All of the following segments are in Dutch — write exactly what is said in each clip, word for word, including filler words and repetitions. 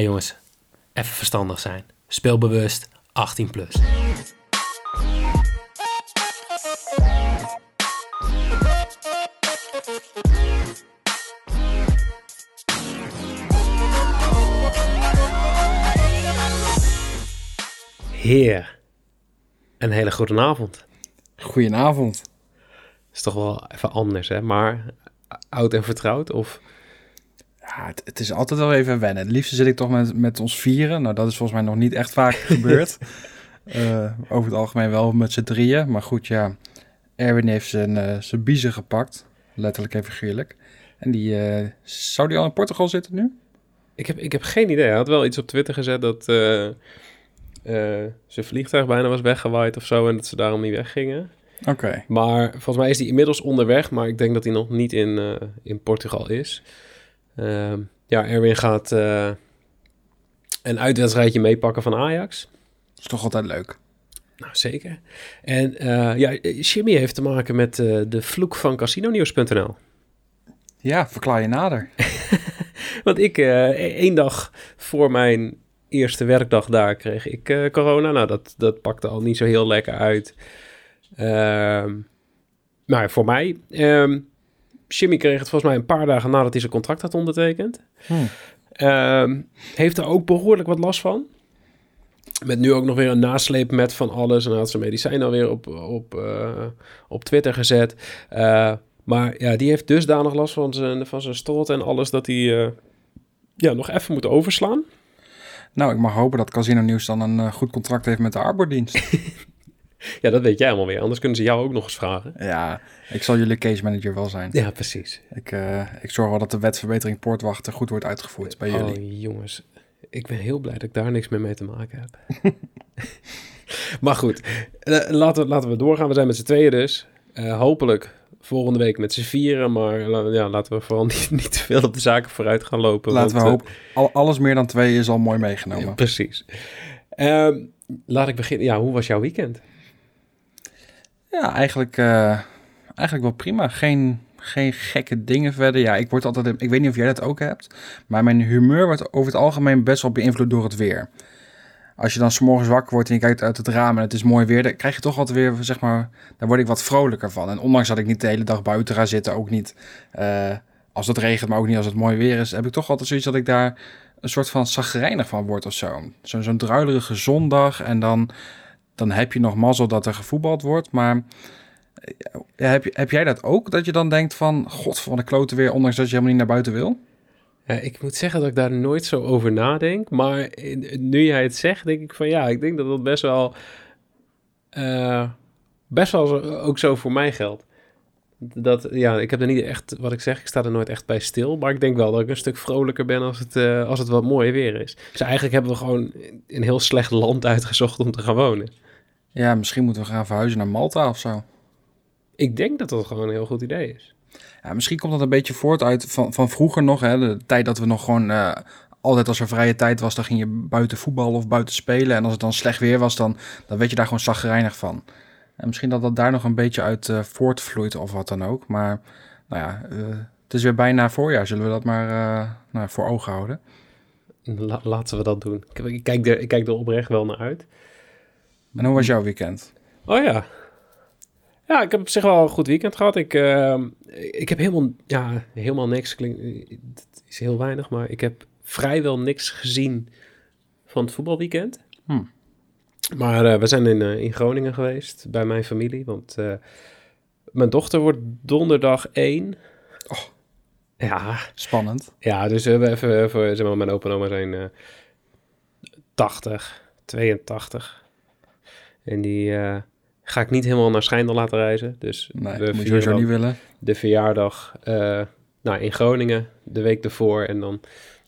hey jongens, even verstandig zijn. Speelbewust, achttien plus. Heer, een hele goede avond. Goedenavond. Is toch wel even anders, hè? Maar oud en vertrouwd, of... Ja, het, het is altijd wel even wennen. Het liefste zit ik toch met, met ons vieren. Nou, dat is volgens mij nog niet echt vaak gebeurd. uh, over het algemeen wel met z'n drieën. Maar goed, ja. Erwin heeft zijn, uh, zijn biezen gepakt. Letterlijk en figuurlijk. En die... Uh, zou die al in Portugal zitten nu? Ik heb, ik heb geen idee. Hij had wel iets op Twitter gezet dat... Uh, uh, zijn vliegtuig bijna was weggewaaid of zo. En dat ze daarom niet weggingen. Oké. Okay. Maar volgens mij is die inmiddels onderweg. Maar ik denk dat hij nog niet in, uh, in Portugal is. Uh, ja, Erwin gaat uh, een uitwedstrijdje meepakken van Ajax. Dat is toch altijd leuk. Nou, zeker. En uh, ja, Jimmy heeft te maken met uh, de vloek van CasinoNews.nl. Ja, verklaar je nader. Want ik, uh, één dag voor mijn eerste werkdag daar kreeg ik uh, corona. Nou, dat, dat pakte al niet zo heel lekker uit. Uh, nou, voor mij... Um, Jimmy kreeg het volgens mij een paar dagen nadat hij zijn contract had ondertekend. Hmm. Um, heeft er ook behoorlijk wat last van. Met nu ook nog weer een nasleep met van alles. En had zijn medicijn alweer op, op, uh, op Twitter gezet. Uh, maar ja, die heeft dusdanig last van zijn, van zijn strot en alles... dat hij uh, ja, nog even moet overslaan. Nou, ik mag hopen dat Casino Nieuws dan een uh, goed contract heeft met de arbeidsdienst. Ja, dat weet jij allemaal weer. Anders kunnen ze jou ook nog eens vragen. Ja, ik zal jullie case manager wel zijn. Ja, precies. Ik, uh, ik zorg wel dat de wetverbetering poortwachten goed wordt uitgevoerd bij oh, jullie. Oh, jongens. Ik ben heel blij dat ik daar niks meer mee te maken heb. Maar goed, laten, laten we doorgaan. We zijn met z'n tweeën dus. Uh, hopelijk volgende week met z'n vieren. Maar ja, laten we vooral niet, niet te veel op de zaken vooruit gaan lopen. Laten want, we hopen. Al, alles meer dan twee is al mooi meegenomen. Ja, precies. Uh, laat ik beginnen. Ja, hoe was jouw weekend? Ja, eigenlijk, uh, eigenlijk wel prima. Geen, geen gekke dingen verder. Ja, ik word altijd. Ik weet niet of jij dat ook hebt. Maar mijn humeur wordt over het algemeen best wel beïnvloed door het weer. Als je dan 's morgens wakker wordt en je kijkt uit het raam en het is mooi weer, dan krijg je toch altijd weer, zeg maar, daar word ik wat vrolijker van. En ondanks dat ik niet de hele dag buiten ga zitten, ook niet uh, als het regent, maar ook niet als het mooi weer is, heb ik toch altijd zoiets dat ik daar een soort van chagrijnig van word of zo. Zo, zo'n druilerige zondag en dan... Dan heb je nog mazzel dat er gevoetbald wordt. Maar heb, je, heb jij dat ook? Dat je dan denkt van... God, van de klote weer, ondanks dat je helemaal niet naar buiten wil? Ja, ik moet zeggen dat ik daar nooit zo over nadenk. Maar nu jij het zegt, denk ik van... Ja, ik denk dat dat best wel... Uh, best wel zo, ook zo voor mij geldt. Dat, ja, ik heb er niet echt... Wat ik zeg, ik sta er nooit echt bij stil. Maar ik denk wel dat ik een stuk vrolijker ben als het, uh, als het wat mooier weer is. Dus eigenlijk hebben we gewoon een heel slecht land uitgezocht om te gaan wonen. Ja, misschien moeten we gaan verhuizen naar Malta of zo. Ik denk dat dat gewoon een heel goed idee is. Ja, misschien komt dat een beetje voort uit van, van vroeger nog. Hè? De tijd dat we nog gewoon... Uh, altijd als er vrije tijd was, dan ging je buiten voetballen of buiten spelen. En als het dan slecht weer was, dan, dan werd je daar gewoon chagrijnig van. En misschien dat dat daar nog een beetje uit uh, voortvloeit of wat dan ook. Maar nou ja, uh, het is weer bijna voorjaar. Zullen we dat maar uh, nou, voor ogen houden? La- laten we dat doen. Ik kijk, er, ik kijk er oprecht wel naar uit. En hoe was jouw weekend? Oh ja. Ja, ik heb op zich wel een goed weekend gehad. Ik, uh, ik heb helemaal, ja, helemaal niks. Het is heel weinig, maar ik heb vrijwel niks gezien van het voetbalweekend. Hm. Maar uh, we zijn in, uh, in Groningen geweest, bij mijn familie. Want uh, mijn dochter wordt donderdag één. Oh, ja. Spannend. Ja, dus uh, we even, even zeg maar, mijn opa en oma zijn uh, tachtig, tweeëntachtig. En die uh, ga ik niet helemaal naar Schijndel laten reizen. Dus nee, we moet je zo niet willen. De verjaardag uh, nou, in Groningen, de week ervoor. En dan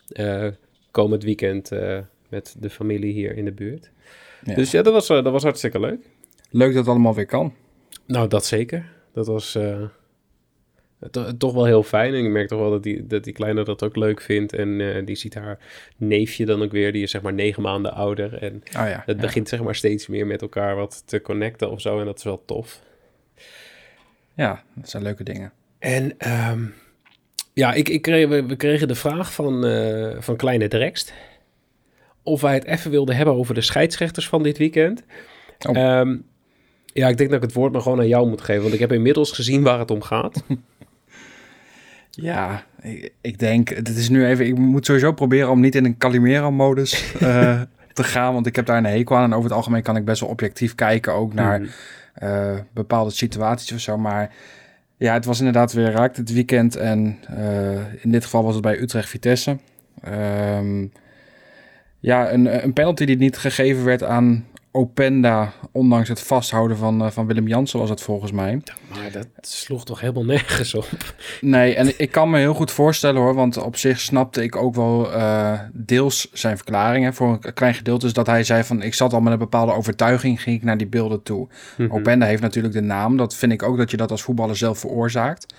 uh, komend weekend uh, met de familie hier in de buurt. Ja. Dus ja, dat was, uh, dat was hartstikke leuk. Leuk dat het allemaal weer kan. Nou, dat zeker. Dat was uh, to- toch wel heel fijn. En ik merk toch wel dat die, dat die kleine dat ook leuk vindt. En uh, die ziet haar neefje dan ook weer. Die is zeg maar negen maanden ouder. En oh ja, het begint ja. zeg maar steeds meer met elkaar wat te connecten of zo. En dat is wel tof. Ja, dat zijn leuke dingen. En um, ja, ik, ik kreeg, we, we kregen de vraag van, uh, van Kleine Drekst. of wij het even wilden hebben over de scheidsrechters van dit weekend. Oh. Um, ja, ik denk dat ik het woord maar gewoon aan jou moet geven, want ik heb inmiddels gezien waar het om gaat. Ja, ik, ik denk, het is nu even, ik moet sowieso proberen om niet in een Calimero-modus uh, te gaan, want ik heb daar een hekel aan en over het algemeen kan ik best wel objectief kijken, ook naar mm. uh, bepaalde situaties of zo, maar ja, het was inderdaad weer raakt dit weekend en uh, in dit geval was het bij Utrecht Vitesse. Um, ja, een, een penalty die niet gegeven werd aan Openda, ondanks het vasthouden van, uh, van Willem Jansen was het volgens mij. Maar dat sloeg toch helemaal nergens op? Nee, en ik kan me heel goed voorstellen hoor, want op zich snapte ik ook wel uh, deels zijn verklaring. Hè, voor een klein gedeelte is dat hij zei van, ik zat al met een bepaalde overtuiging, ging ik naar die beelden toe. Mm-hmm. Openda heeft natuurlijk de naam, dat vind ik ook dat je dat als voetballer zelf veroorzaakt.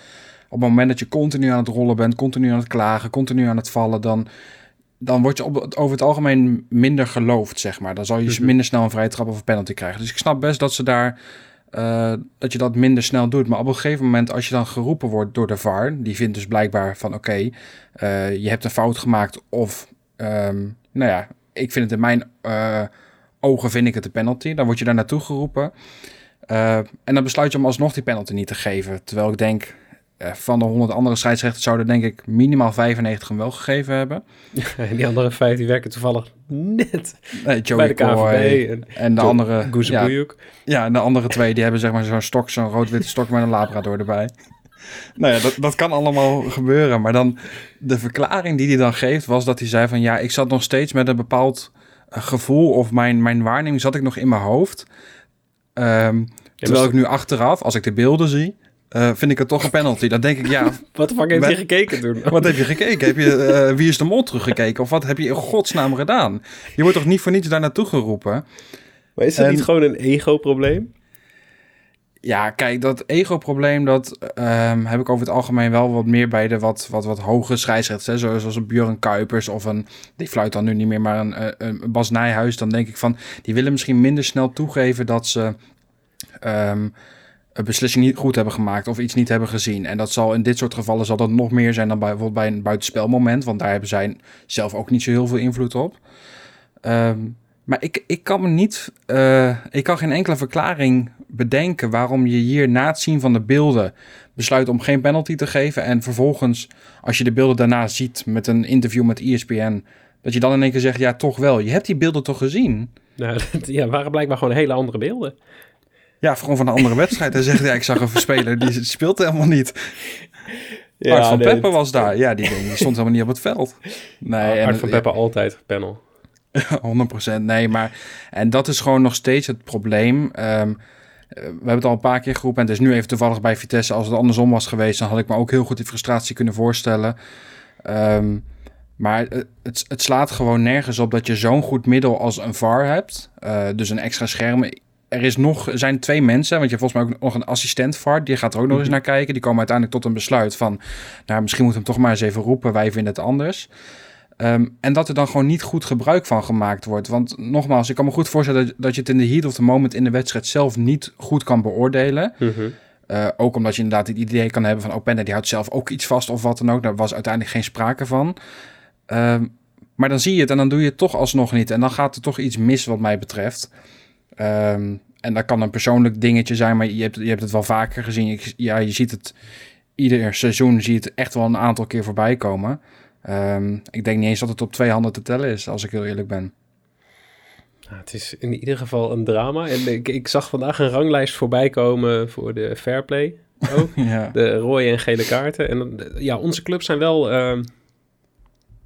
Op het moment dat je continu aan het rollen bent, continu aan het klagen, continu aan het vallen, dan... dan word je op, over het algemeen minder geloofd, zeg maar. Dan zal je mm-hmm. minder snel een vrije trap of een penalty krijgen. Dus ik snap best dat ze daar uh, dat je dat minder snel doet. Maar op een gegeven moment, als je dan geroepen wordt door de V A R... die vindt dus blijkbaar van, oké, okay, uh, je hebt een fout gemaakt... of, um, nou ja, ik vind het in mijn uh, ogen vind ik het een penalty. Dan word je daar naartoe geroepen. Uh, en dan besluit je om alsnog die penalty niet te geven. Terwijl ik denk... van de honderd andere scheidsrechters zouden denk ik minimaal vijfennegentig hem wel gegeven hebben. Ja, en die andere vijf die werken toevallig net nee, Joey bij de K V B. En, en de Don, andere... Goose Buyuk. Ja, ja, en de andere twee die hebben zeg maar zo'n stok, zo'n rood-witte stok met een labrador erbij. Nou ja, dat, dat kan allemaal gebeuren. Maar dan de verklaring die hij dan geeft was dat hij zei van... ja, ik zat nog steeds met een bepaald gevoel of mijn, mijn waarneming zat ik nog in mijn hoofd. Um, ja, terwijl was... ik nu achteraf, als ik de beelden zie... Uh, vind ik het toch een penalty. Dan denk ik, ja... wat de fuck heb je gekeken toen? Wat heb je gekeken? Heb je uh, Wie is de Mol teruggekeken? Of wat heb je in godsnaam gedaan? Je wordt toch niet voor niets daar naartoe geroepen? Maar is dat en, niet gewoon een ego-probleem? Ja, kijk, dat ego-probleem... dat um, heb ik over het algemeen wel wat meer bij de wat, wat, wat hoge scheidsrechters. Hè? Zoals een Björn Kuipers of een... die fluit dan nu niet meer, maar een, een Bas Nijhuis. Dan denk ik van... die willen misschien minder snel toegeven dat ze... Um, een beslissing niet goed hebben gemaakt of iets niet hebben gezien. En dat zal in dit soort gevallen zal dat nog meer zijn dan bij, bijvoorbeeld bij een buitenspelmoment, want daar hebben zij zelf ook niet zo heel veel invloed op. Um, maar ik, ik kan me niet... Uh, ik kan geen enkele verklaring bedenken waarom je hier na het zien van de beelden besluit om geen penalty te geven en vervolgens, als je de beelden daarna ziet met een interview met E S P N, dat je dan in één keer zegt, ja, toch wel. Je hebt die beelden toch gezien? Nou, dat, ja, waren blijkbaar gewoon hele andere beelden. Ja, gewoon van een andere wedstrijd. Hij zegt, ja, ik zag een verspeler, die speelt helemaal niet. Ja, Art van nee, Peppe was daar. Ja, die, die stond helemaal niet op het veld. Nee, Art en, van ja, Peppe altijd, panel. honderd procent, nee, maar... en dat is gewoon nog steeds het probleem. Um, we hebben het al een paar keer geroepen... en het is nu even toevallig bij Vitesse. Als het andersom was geweest, dan had ik me ook heel goed die frustratie kunnen voorstellen. Um, maar het, het slaat gewoon nergens op dat je zo'n goed middel als een V A R hebt. Uh, dus een extra scherm... Er is nog, er zijn twee mensen, want je hebt volgens mij ook nog een assistent V A R. Die gaat er ook nog eens naar kijken. Die komen uiteindelijk tot een besluit van... nou, misschien moeten we hem toch maar eens even roepen. Wij vinden het anders. Um, en dat er dan gewoon niet goed gebruik van gemaakt wordt. Want nogmaals, ik kan me goed voorstellen... dat, dat je het in de heat of the moment in de wedstrijd zelf niet goed kan beoordelen. Uh-huh. Uh, ook omdat je inderdaad het idee kan hebben van... oh, Openda die houdt zelf ook iets vast of wat dan ook. Daar was uiteindelijk geen sprake van. Um, maar dan zie je het en dan doe je het toch alsnog niet. En dan gaat er toch iets mis wat mij betreft... Um, en dat kan een persoonlijk dingetje zijn, maar je hebt, je hebt het wel vaker gezien. Ik, ja, je ziet het ieder seizoen zie je het echt wel een aantal keer voorbij komen. Um, ik denk niet eens dat het op twee handen te tellen is, als ik heel eerlijk ben. Nou, het is in ieder geval een drama. En ik, ik zag vandaag een ranglijst voorbij komen voor de Fairplay. Ook. Ja. De rode en gele kaarten. En ja, onze clubs zijn wel, uh,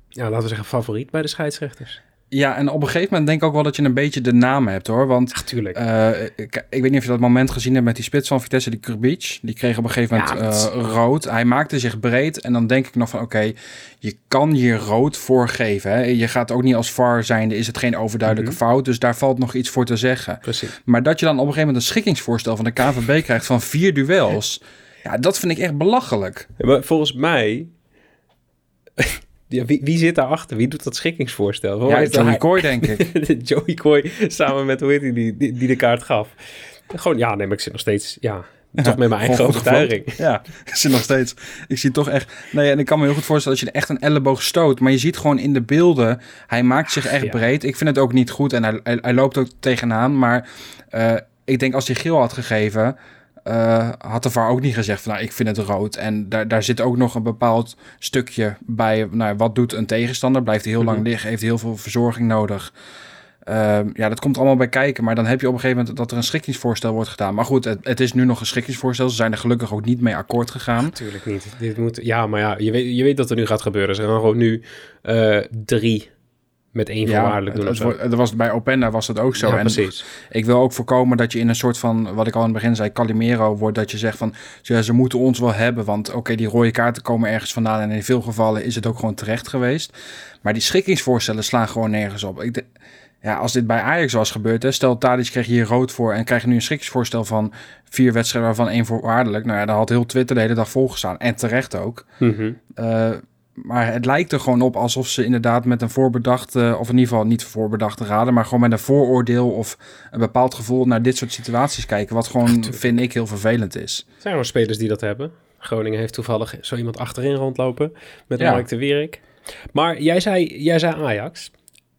ja, laten we zeggen, favoriet bij de scheidsrechters. Ja, en op een gegeven moment denk ik ook wel dat je een beetje de naam hebt, hoor. Want ach, tuurlijk. Uh, ik, ik weet niet of je dat moment gezien hebt met die spits van Vitesse, die Kurbich. Die kreeg op een gegeven moment ja, dat... uh, rood. Hij maakte zich breed. En dan denk ik nog van, oké, okay, je kan hier rood voor geven. Hè? Je gaat ook niet als V A R zijnde, is het geen overduidelijke mm-hmm. fout. Dus daar valt nog iets voor te zeggen. Precies. Maar dat je dan op een gegeven moment een schikkingsvoorstel van de K N V B krijgt van vier duels. Ja, dat vind ik echt belachelijk. Ja, maar volgens mij... Ja, wie, wie zit daarachter? Wie doet dat schikkingsvoorstel? Volgens ja, is Joey Kooi, denk ik. Joey Kooi, samen met hoe heet die, die, die de kaart gaf. Gewoon, ja, nee, maar ik zit nog steeds... Ja, Ja, toch met mijn eigen overtuiging. Ja, ik zie nog steeds. Ik zie toch echt... Nee, en ik kan me heel goed voorstellen dat je echt een elleboog stoot. Maar je ziet gewoon in de beelden... Hij maakt zich echt ja. breed. Ik vind het ook niet goed. En hij, hij, hij loopt ook tegenaan. Maar uh, ik denk als hij geel had gegeven... Uh, had de V A R ook niet gezegd van... Nou, ik vind het rood. En daar, daar zit ook nog een bepaald stukje bij... Nou, wat doet een tegenstander? Blijft hij heel mm-hmm. lang liggen? Heeft heel veel verzorging nodig? Uh, ja, dat komt allemaal bij kijken. Maar dan heb je op een gegeven moment dat er een schikkingsvoorstel wordt gedaan. Maar goed, het, het is nu nog een schikkingsvoorstel. Ze zijn er gelukkig ook niet mee akkoord gegaan. Natuurlijk niet. Dit moet, ja, maar ja, je weet, je weet dat er nu gaat gebeuren. Ze gaan gewoon nu uh, drie met één ja, voorwaardelijk doen. Het, het, het was, bij Openda was dat ook zo. Ja, en precies. Ik wil ook voorkomen dat je in een soort van, wat ik al in het begin zei, Calimero wordt. Dat je zegt van, ja, ze moeten ons wel hebben. Want oké, okay, die rode kaarten komen ergens vandaan. En in veel gevallen is het ook gewoon terecht geweest. Maar die schikkingsvoorstellen slaan gewoon nergens op. Ik de, Ja, als dit bij Ajax was gebeurd, hè, stel Tadic kreeg hier rood voor... en krijg je nu een schikkingsvoorstel van vier wedstrijden waarvan één voorwaardelijk. Nou ja, daar had heel Twitter de hele dag volgestaan. En terecht ook. Mm-hmm. Uh, maar het lijkt er gewoon op alsof ze inderdaad met een voorbedachte... of in ieder geval niet voorbedachte raden... maar gewoon met een vooroordeel of een bepaald gevoel... naar dit soort situaties kijken. Wat gewoon, vind ik, heel vervelend is. Zijn er spelers die dat hebben? Groningen heeft toevallig zo iemand achterin rondlopen... met ja. Mark de Wierik. Maar jij zei, jij zei Ajax...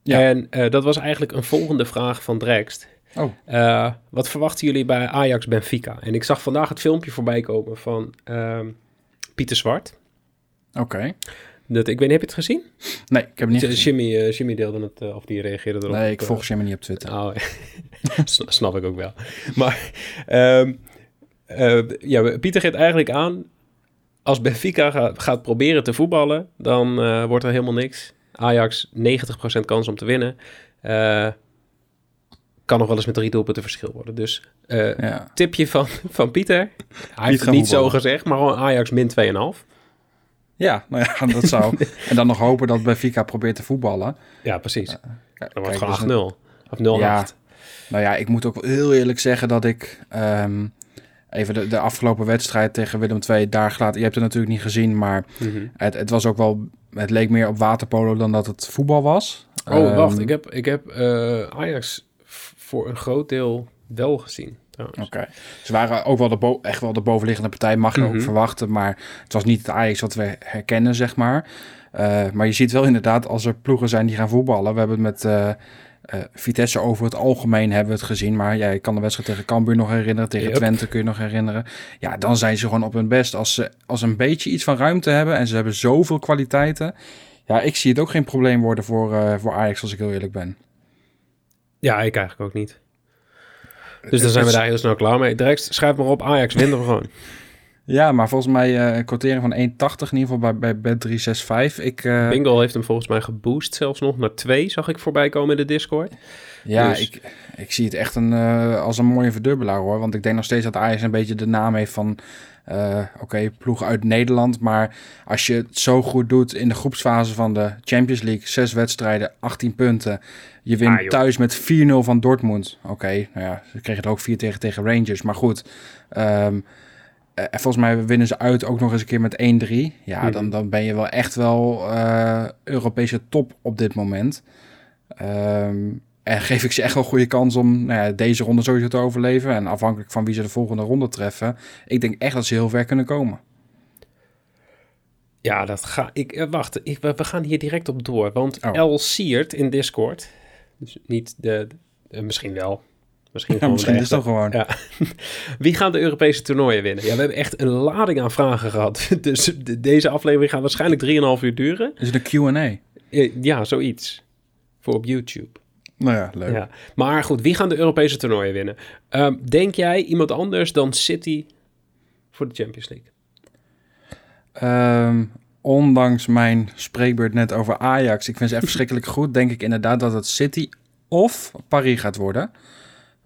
Ja. En uh, dat was eigenlijk een volgende vraag van Drekst. Oh. Uh, wat verwachten jullie bij Ajax Benfica? En ik zag vandaag het filmpje voorbij komen van uh, Pieter Zwart. Oké. Okay. Dat, ik weet niet, heb je het gezien? Nee, ik heb het niet gezien. Jimmy, uh, Jimmy deelde het, uh, of die reageerde erop. Nee, ik volg uh, Jimmy niet op Twitter. Oh, snap ik ook wel. Maar um, uh, ja, Pieter geeft eigenlijk aan... als Benfica gaat, gaat proberen te voetballen... dan uh, wordt er helemaal niks... Ajax, negentig procent kans om te winnen. Uh, kan nog wel eens met drie doelpunten verschil worden. Dus uh, ja. tipje van, van Pieter. Hij heeft het niet zo gezegd, maar gewoon Ajax min twee komma vijf. Ja, nou ja, dat zou... en dan nog hopen dat Benfica probeert te voetballen. Ja, precies. Uh, dan wordt het gewoon dus acht nul. Of nul acht. Ja, nou ja, ik moet ook heel eerlijk zeggen dat ik... Um, Even de, de afgelopen wedstrijd tegen Willem twee daar gelaten. Je hebt het natuurlijk niet gezien, maar mm-hmm. het, het was ook wel. Het leek meer op waterpolo dan dat het voetbal was. Oh, um, wacht. Ik heb, ik heb uh, Ajax voor een groot deel wel gezien. Oké. Okay. Ze waren ook wel de bo- echt wel de bovenliggende partij, mag je mm-hmm. ook verwachten. Maar het was niet het Ajax wat we herkennen, zeg maar. Uh, maar je ziet wel inderdaad, als er ploegen zijn die gaan voetballen. We hebben het met. Uh, Uh, Vitesse over het algemeen hebben we het gezien. Maar jij ja, kan de wedstrijd tegen Cambuur nog herinneren. Tegen yep. Twente kun je nog herinneren. Ja, dan zijn ze gewoon op hun best. Als ze als een beetje iets van ruimte hebben... en ze hebben zoveel kwaliteiten... ja, ik zie het ook geen probleem worden voor, uh, voor Ajax... als ik heel eerlijk ben. Ja, ik eigenlijk ook niet. Dus dan het, zijn we daar heel snel klaar mee. Direct schrijf maar op, Ajax wint hem gewoon. Ja, maar volgens mij uh, quotering van één komma tachtig... in ieder geval bij, bij Bet drie zes vijf. Ik, uh... Bingo heeft hem volgens mij geboost zelfs nog naar twee... zag ik voorbij komen in de Discord. Ja, dus... ik, ik zie het echt een, uh, als een mooie verdubbelaar hoor. Want ik denk nog steeds dat Ajax een beetje de naam heeft van... Uh, Oké, okay, ploeg uit Nederland. Maar als je het zo goed doet in de groepsfase van de Champions League... zes wedstrijden, achttien punten. Je wint ah, thuis met vier nul van Dortmund. Oké, okay, nou ja, ze kregen het ook vier tegen, tegen Rangers. Maar goed... Um, En volgens mij winnen ze uit ook nog eens een keer met één drie. Ja, dan, dan ben je wel echt wel uh, Europese top op dit moment. Um, en geef ik ze echt wel goede kans om nou ja, deze ronde sowieso te overleven. En afhankelijk van wie ze de volgende ronde treffen. Ik denk echt dat ze heel ver kunnen komen. Ja, dat ga ik... Wacht, ik, we gaan hier direct op door. Want oh. El Siert in Discord... Dus niet de... de misschien wel... Misschien, ja, misschien is dat gewoon. Ja. Wie gaat de Europese toernooien winnen? Ja, we hebben echt een lading aan vragen gehad. Dus de, deze aflevering gaat waarschijnlijk drieënhalf uur duren. Is het een Q en A? Ja, zoiets. Voor op YouTube. Nou ja, leuk. Ja. Maar goed, wie gaan de Europese toernooien winnen? Um, denk jij iemand anders dan City voor de Champions League? Um, ondanks mijn spreekbeurt net over Ajax, ik vind ze echt verschrikkelijk goed, denk ik inderdaad dat het City of Paris gaat worden.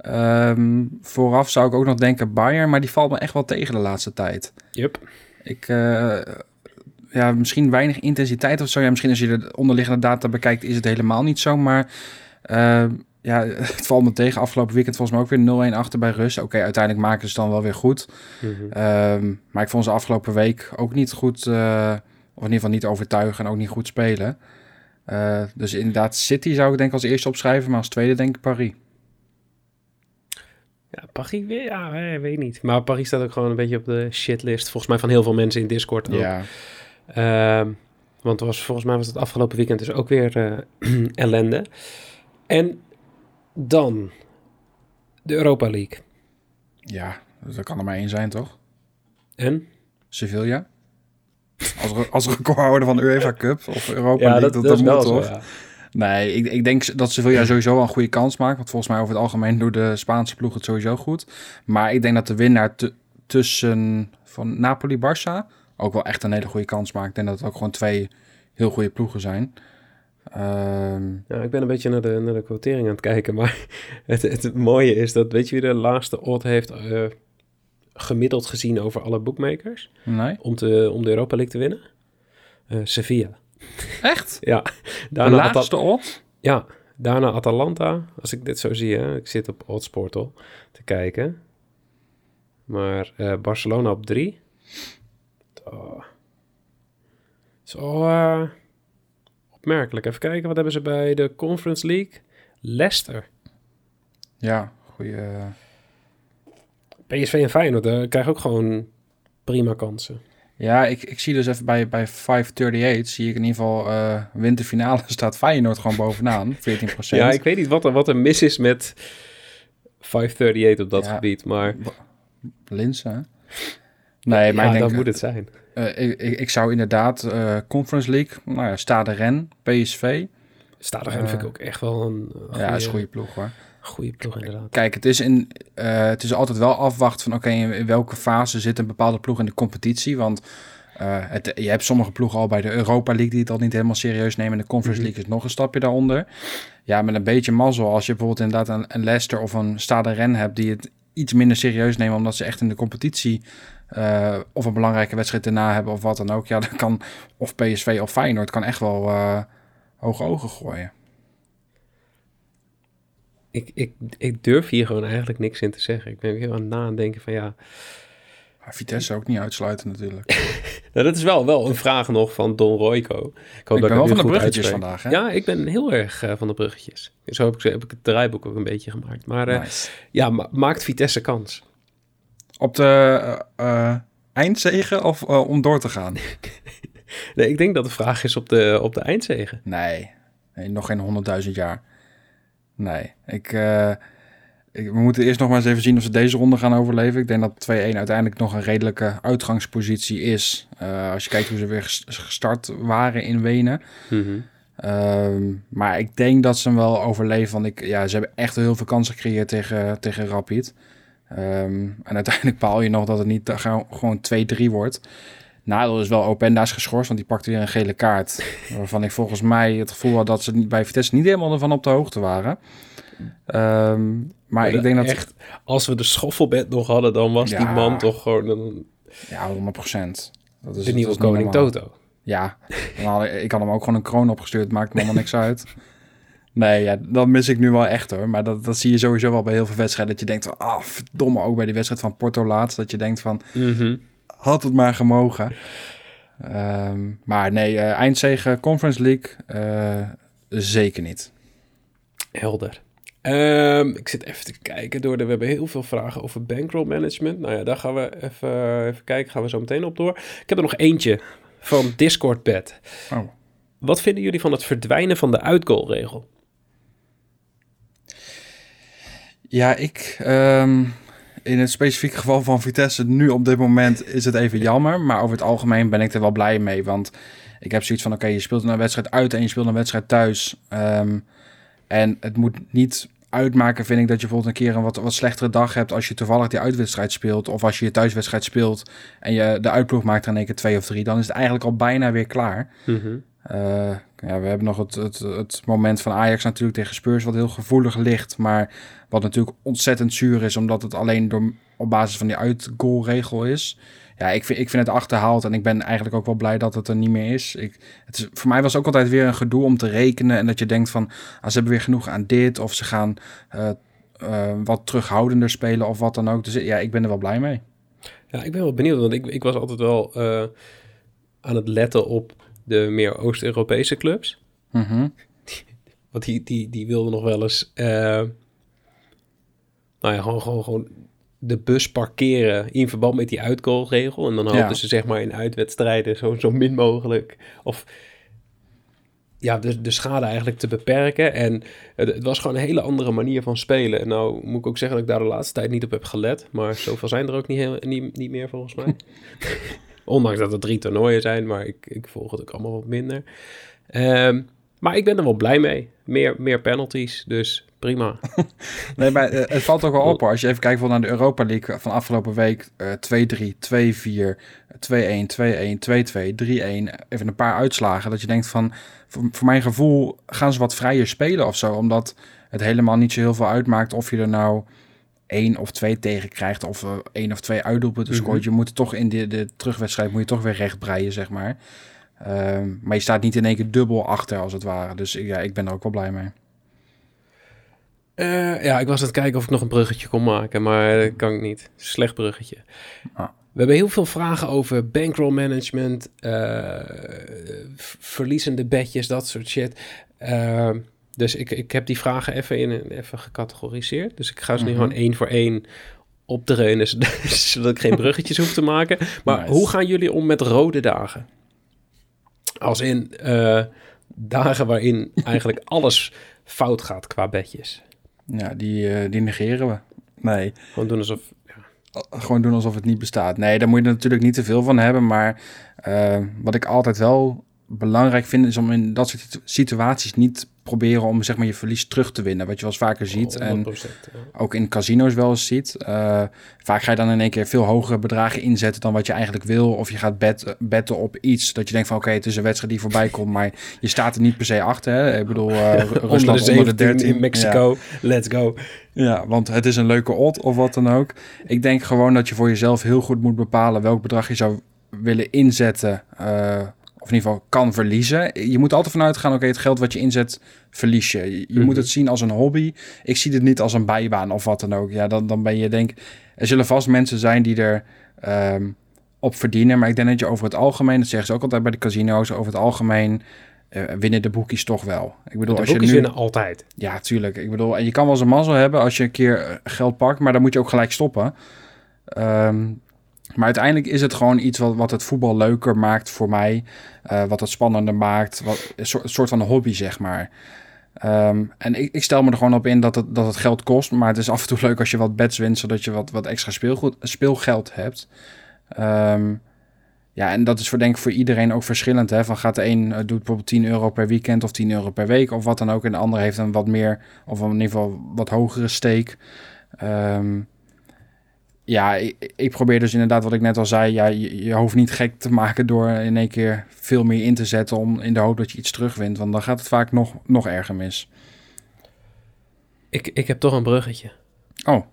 Um, vooraf zou ik ook nog denken Bayern, maar die valt me echt wel tegen de laatste tijd. Yep. Ik, uh, ja, misschien weinig intensiteit of zo. Ja, misschien als je de onderliggende data bekijkt is het helemaal niet zo, maar uh, ja, het valt me tegen. Afgelopen weekend volgens mij ook weer nul een achter bij rust. Oké, okay, uiteindelijk maken ze het dan wel weer goed. Mm-hmm. Um, maar ik vond ze afgelopen week ook niet goed, uh, of in ieder geval niet overtuigen en ook niet goed spelen. Uh, dus inderdaad City zou ik denk als eerste opschrijven, maar als tweede denk ik Paris. Ja, Paris weer? Ja, weet niet. Maar Paris staat ook gewoon een beetje op de shitlist. Volgens mij van heel veel mensen in Discord ook. Ja. Uh, want er was, volgens mij was het afgelopen weekend dus ook weer uh, ellende. En dan de Europa League. Ja, dat kan er maar één zijn, toch? En? Sevilla. Als, re- als recordhouder van de UEFA Cup of Europa ja, League, dat, dat, dat, dat moet, toch? Ja. Nee, ik, ik denk dat Sevilla sowieso wel een goede kans maakt. Want volgens mij over het algemeen doet de Spaanse ploeg het sowieso goed. Maar ik denk dat de winnaar t- tussen van Napoli-Barça ook wel echt een hele goede kans maakt. Ik denk dat het ook gewoon twee heel goede ploegen zijn. Um... Ja, ik ben een beetje naar de, naar de quotering aan het kijken. Maar het, het mooie is dat, weet je wie de laagste odd heeft uh, gemiddeld gezien over alle bookmakers? Nee. Om, te, om de Europa League te winnen? Uh, Sevilla. Echt? Ja. Daarna de laatste At- odd? Ja, daarna Atalanta. Als ik dit zo zie, hè. Ik zit op Oddsportal te kijken. Maar uh, Barcelona op drie. Oh. Zo uh, opmerkelijk. Even kijken, wat hebben ze bij de Conference League? Leicester. Ja, goeie. P S V en Feyenoord uh, krijgen ook gewoon prima kansen. Ja, ik, ik zie dus even bij, bij vijfhonderdachtendertig, zie ik in ieder geval uh, winterfinale staat Feyenoord gewoon bovenaan, veertien procent. Ja, ik weet niet wat er, wat er mis is met vijfhonderdachtendertig op dat ja, gebied, maar... Linsen, hè? Nee, maar ja, ik denk, dat moet het zijn. Uh, ik, ik, ik zou inderdaad uh, Conference League, nou ja, Stade Rennes, P S V. Stade Rennes uh, vind ik ook echt wel een... een ja, goeie, is een goede ploeg, hoor. Goede ploeg, inderdaad. Kijk, het is, in, uh, het is altijd wel afwachten van... oké, okay, in welke fase zit een bepaalde ploeg in de competitie? Want uh, het, je hebt sommige ploegen al bij de Europa League... die het al niet helemaal serieus nemen. De Conference mm-hmm. League is nog een stapje daaronder. Ja, met een beetje mazzel. Als je bijvoorbeeld inderdaad een, een Leicester of een Stade Rennes hebt... die het iets minder serieus nemen... omdat ze echt in de competitie... Uh, of een belangrijke wedstrijd daarna hebben of wat dan ook. Ja, dan kan of P S V of Feyenoord... kan echt wel uh, hoge ogen gooien. Ik, ik, ik durf hier gewoon eigenlijk niks in te zeggen. Ik ben heel aan het nadenken van ja... Maar Vitesse ook niet uitsluiten natuurlijk. Nou, dat is wel, wel een vraag nog van Don Royco. Ik, hoop ik dat ben ik wel van de bruggetjes uitspreek. Vandaag. Hè? Ja, ik ben heel erg uh, van de bruggetjes. Zo heb ik, heb ik het draaiboek ook een beetje gemaakt. Maar uh, nice. Ja, ma- maakt Vitesse kans? Op de uh, uh, eindzegen of uh, om door te gaan? Nee, ik denk dat de vraag is op de, op de eindzegen. Nee, nee nog geen honderdduizend jaar. Nee, ik, uh, ik, we moeten eerst nog maar eens even zien of ze deze ronde gaan overleven. Ik denk dat twee-één uiteindelijk nog een redelijke uitgangspositie is. Uh, als je kijkt hoe ze weer gestart waren in Wenen. Mm-hmm. Um, maar ik denk dat ze hem wel overleven. Want ik, ja, ze hebben echt heel veel kansen gecreëerd tegen, tegen Rapid. Um, en uiteindelijk paal je nog dat het niet uh, gewoon twee-drie wordt. Nadeel is wel Openda is geschorst, want die pakt weer een gele kaart. Waarvan ik volgens mij het gevoel had dat ze bij Vitesse niet helemaal ervan op de hoogte waren. Um, maar ja, ik denk dat... Echt, als we de schoffelbed nog hadden, dan was ja, die man toch gewoon... Een... Ja, honderd procent. Dat is, de nieuwe dat is koning Toto. Ja, had ik, ik had hem ook gewoon een kroon opgestuurd. Maakt me allemaal niks uit. Nee, ja, dat mis ik nu wel echt hoor. Maar dat, dat zie je sowieso wel bij heel veel wedstrijden. Dat je denkt van, ah, oh, verdomme, ook bij die wedstrijd van Porto laatst. Dat je denkt van... Mm-hmm. Had het maar gemogen. Um, maar nee, uh, eindzege Conference League uh, zeker niet. Helder. Um, ik zit even te kijken. Door de, we hebben heel veel vragen over bankroll management. Nou ja, daar gaan we even, even kijken. Gaan we zo meteen op door. Ik heb er nog eentje van Discord Bet. Oh. Wat vinden jullie van het verdwijnen van de uitgoalregel? Ja, ik... Um... In het specifieke geval van Vitesse nu op dit moment is het even jammer. Maar over het algemeen ben ik er wel blij mee. Want ik heb zoiets van, oké, okay, je speelt een wedstrijd uit en je speelt een wedstrijd thuis. Um, en het moet niet uitmaken, vind ik, dat je bijvoorbeeld een keer een wat, wat slechtere dag hebt... als je toevallig die uitwedstrijd speelt. Of als je je thuiswedstrijd speelt en je de uitploeg maakt er in één keer twee of drie. Dan is het eigenlijk al bijna weer klaar. Mm-hmm. Uh, ja, we hebben nog het, het, het moment van Ajax natuurlijk tegen Spurs, wat heel gevoelig ligt. Maar wat natuurlijk ontzettend zuur is, omdat het alleen door, op basis van die uitgoalregel is. Ja, ik vind, ik vind het achterhaald en ik ben eigenlijk ook wel blij dat het er niet meer is. Ik, het is voor mij was het ook altijd weer een gedoe om te rekenen. En dat je denkt van, ah, ze hebben weer genoeg aan dit. Of ze gaan uh, uh, wat terughoudender spelen of wat dan ook. Dus ja, ik ben er wel blij mee. Ja, ik ben wel benieuwd, want ik, ik was altijd wel uh, aan het letten op... de meer Oost-Europese clubs. Mm-hmm. Die, want die, die, die wilden nog wel eens... Uh, nou ja, gewoon, gewoon, gewoon de bus parkeren in verband met die uitgoalregel. En dan hoopten ja. ze zeg maar in uitwedstrijden zo, zo min mogelijk... of ja, de, de schade eigenlijk te beperken. En het, het was gewoon een hele andere manier van spelen. En nou moet ik ook zeggen dat ik daar de laatste tijd niet op heb gelet. Maar zoveel zijn er ook niet, heel, niet, niet meer volgens mij. Ondanks dat er drie toernooien zijn, maar ik, ik volg het ook allemaal wat minder. Um, maar ik ben er wel blij mee. Meer, meer penalties, dus prima. Nee, maar het valt toch wel op hoor. Als je even kijkt naar de Europa League van afgelopen week. Uh, twee drie, twee vier, twee een, twee een, twee twee, drie een. Even een paar uitslagen. Dat je denkt van, voor, voor mijn gevoel gaan ze wat vrijer spelen of zo. Omdat het helemaal niet zo heel veel uitmaakt of je er nou... één of twee tegen krijgt of uh, één of twee uitdoelpunten scoort. Mm-hmm. Je moet toch in de, de terugwedstrijd moet je toch weer recht breien, zeg maar. Uh, maar je staat niet in één keer dubbel achter, als het ware. Dus ja, ik ben er ook wel blij mee. Uh, ja, ik was aan het kijken of ik nog een bruggetje kon maken, maar dat kan ik niet. Slecht bruggetje. Ah. We hebben heel veel vragen over bankroll management, uh, verliezende bedjes, dat soort shit. Uh, Dus ik, ik heb die vragen even, in, even gecategoriseerd. Dus ik ga ze nu mm-hmm. gewoon één voor één opdreunen, zodat ik geen bruggetjes hoef te maken. Maar nice. Hoe gaan jullie om met rode dagen? Als in uh, dagen waarin eigenlijk alles fout gaat qua bedjes. Ja, die, uh, die negeren we. Nee. Gewoon doen alsof... Gewoon doen alsof het niet bestaat. Nee, daar moet je natuurlijk niet te veel van hebben. Maar uh, wat ik altijd wel... belangrijk vinden is om in dat soort situaties niet proberen om zeg maar je verlies terug te winnen, wat je wel eens vaker ziet en ook in casino's wel eens ziet. Uh, vaak ga je dan in één keer veel hogere bedragen inzetten dan wat je eigenlijk wil, of je gaat bet, betten op iets dat je denkt van oké, okay, het is een wedstrijd die voorbij komt, maar je staat er niet per se achter. Hè? Ik bedoel, uh, Rusland onder de dertien in Mexico, ja. Let's go. Ja, want het is een leuke odd of wat dan ook. Ik denk gewoon dat je voor jezelf heel goed moet bepalen welk bedrag je zou willen inzetten. Uh, Of in ieder geval kan verliezen. Je moet altijd vanuit gaan, oké, okay, het geld wat je inzet, verlies je. Je mm-hmm. moet het zien als een hobby. Ik zie dit niet als een bijbaan of wat dan ook. Ja, dan, dan ben je denk... Er zullen vast mensen zijn die er um, op verdienen. Maar ik denk dat je over het algemeen... Dat zeggen ze ook altijd bij de casino's. Over het algemeen uh, winnen de boekies toch wel. Ik bedoel, de als boekies je nu, winnen altijd. Ja, tuurlijk. Ik bedoel, en je kan wel eens een mazzel hebben als je een keer geld pakt. Maar dan moet je ook gelijk stoppen. Um, Maar uiteindelijk is het gewoon iets wat, wat het voetbal leuker maakt voor mij. Uh, wat het spannender maakt. Wat, een soort van hobby, zeg maar. Um, en ik, ik stel me er gewoon op in dat het, dat het geld kost. Maar het is af en toe leuk als je wat bets wint. Zodat je wat, wat extra speelgoed, speelgeld hebt. Um, ja, en dat is voor, denk ik voor iedereen ook verschillend. Hè? Van gaat de een doet bijvoorbeeld tien euro per weekend of tien euro per week. Of wat dan ook. En de ander heeft een wat meer, of in ieder geval wat hogere steek. Um, Ja, ik, ik probeer dus inderdaad wat ik net al zei. Ja, je, je hoeft niet gek te maken door in één keer veel meer in te zetten... om in de hoop dat je iets terugwint. Want dan gaat het vaak nog, nog erger mis. Ik, ik heb toch een bruggetje. Oh.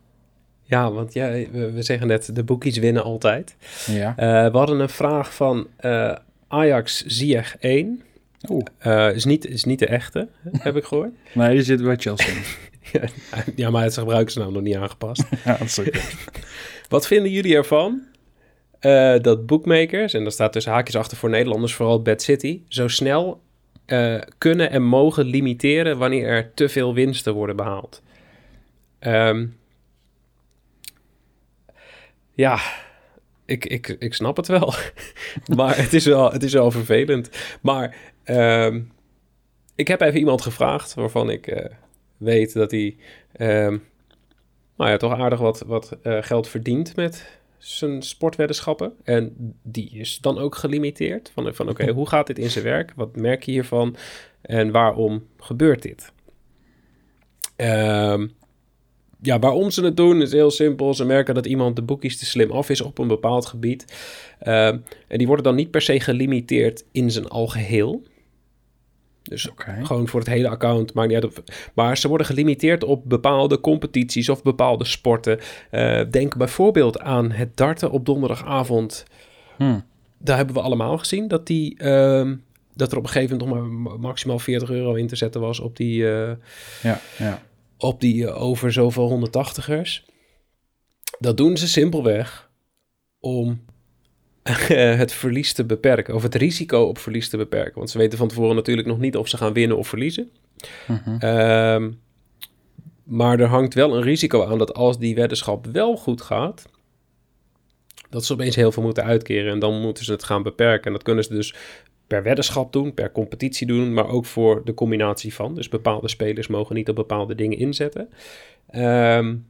Ja, want ja, we, we zeggen net, de boekies winnen altijd. Ja. Uh, we hadden een vraag van uh, Ajax Ziyech één. Oeh. Uh, is, niet, is niet de echte, heb ik gehoord. Nee, die zit bij Chelsea. Ja, maar het gebruikersnaam nog niet aangepast. Ja, okay. Wat vinden jullie ervan uh, dat bookmakers, en daar staat tussen haakjes achter voor Nederlanders, vooral Betcity, zo snel uh, kunnen en mogen limiteren wanneer er te veel winsten worden behaald? Um, ja, ik, ik, ik snap het wel. Maar het is wel, het is wel vervelend. Maar um, ik heb even iemand gevraagd waarvan ik... Uh, weet dat hij um, nou ja, toch aardig wat, wat uh, geld verdient met zijn sportweddenschappen. En die is dan ook gelimiteerd. Van, van oké, okay, hoe gaat dit in zijn werk? Wat merk je hiervan? En waarom gebeurt dit? Um, ja, waarom ze het doen is heel simpel. Ze merken dat iemand de boekies te slim af is op een bepaald gebied. Um, en die worden dan niet per se gelimiteerd in zijn algeheel. Dus okay. Gewoon voor het hele account, maakt niet uit. Op, maar ze worden gelimiteerd op bepaalde competities of bepaalde sporten. Uh, denk bijvoorbeeld aan het darten op donderdagavond. Hmm. Daar hebben we allemaal gezien dat, die, um, dat er op een gegeven moment nog maar maximaal veertig euro in te zetten was op die, uh, ja, ja. Op die uh, over zoveel honderdtachtigers. Dat doen ze simpelweg om... het verlies te beperken, of het risico op verlies te beperken. Want ze weten van tevoren natuurlijk nog niet of ze gaan winnen of verliezen. Mm-hmm. Um, Maar er hangt wel een risico aan dat als die weddenschap wel goed gaat, dat ze opeens heel veel moeten uitkeren en dan moeten ze het gaan beperken. En dat kunnen ze dus per weddenschap doen, per competitie doen, maar ook voor de combinatie van. Dus bepaalde spelers mogen niet op bepaalde dingen inzetten. Um,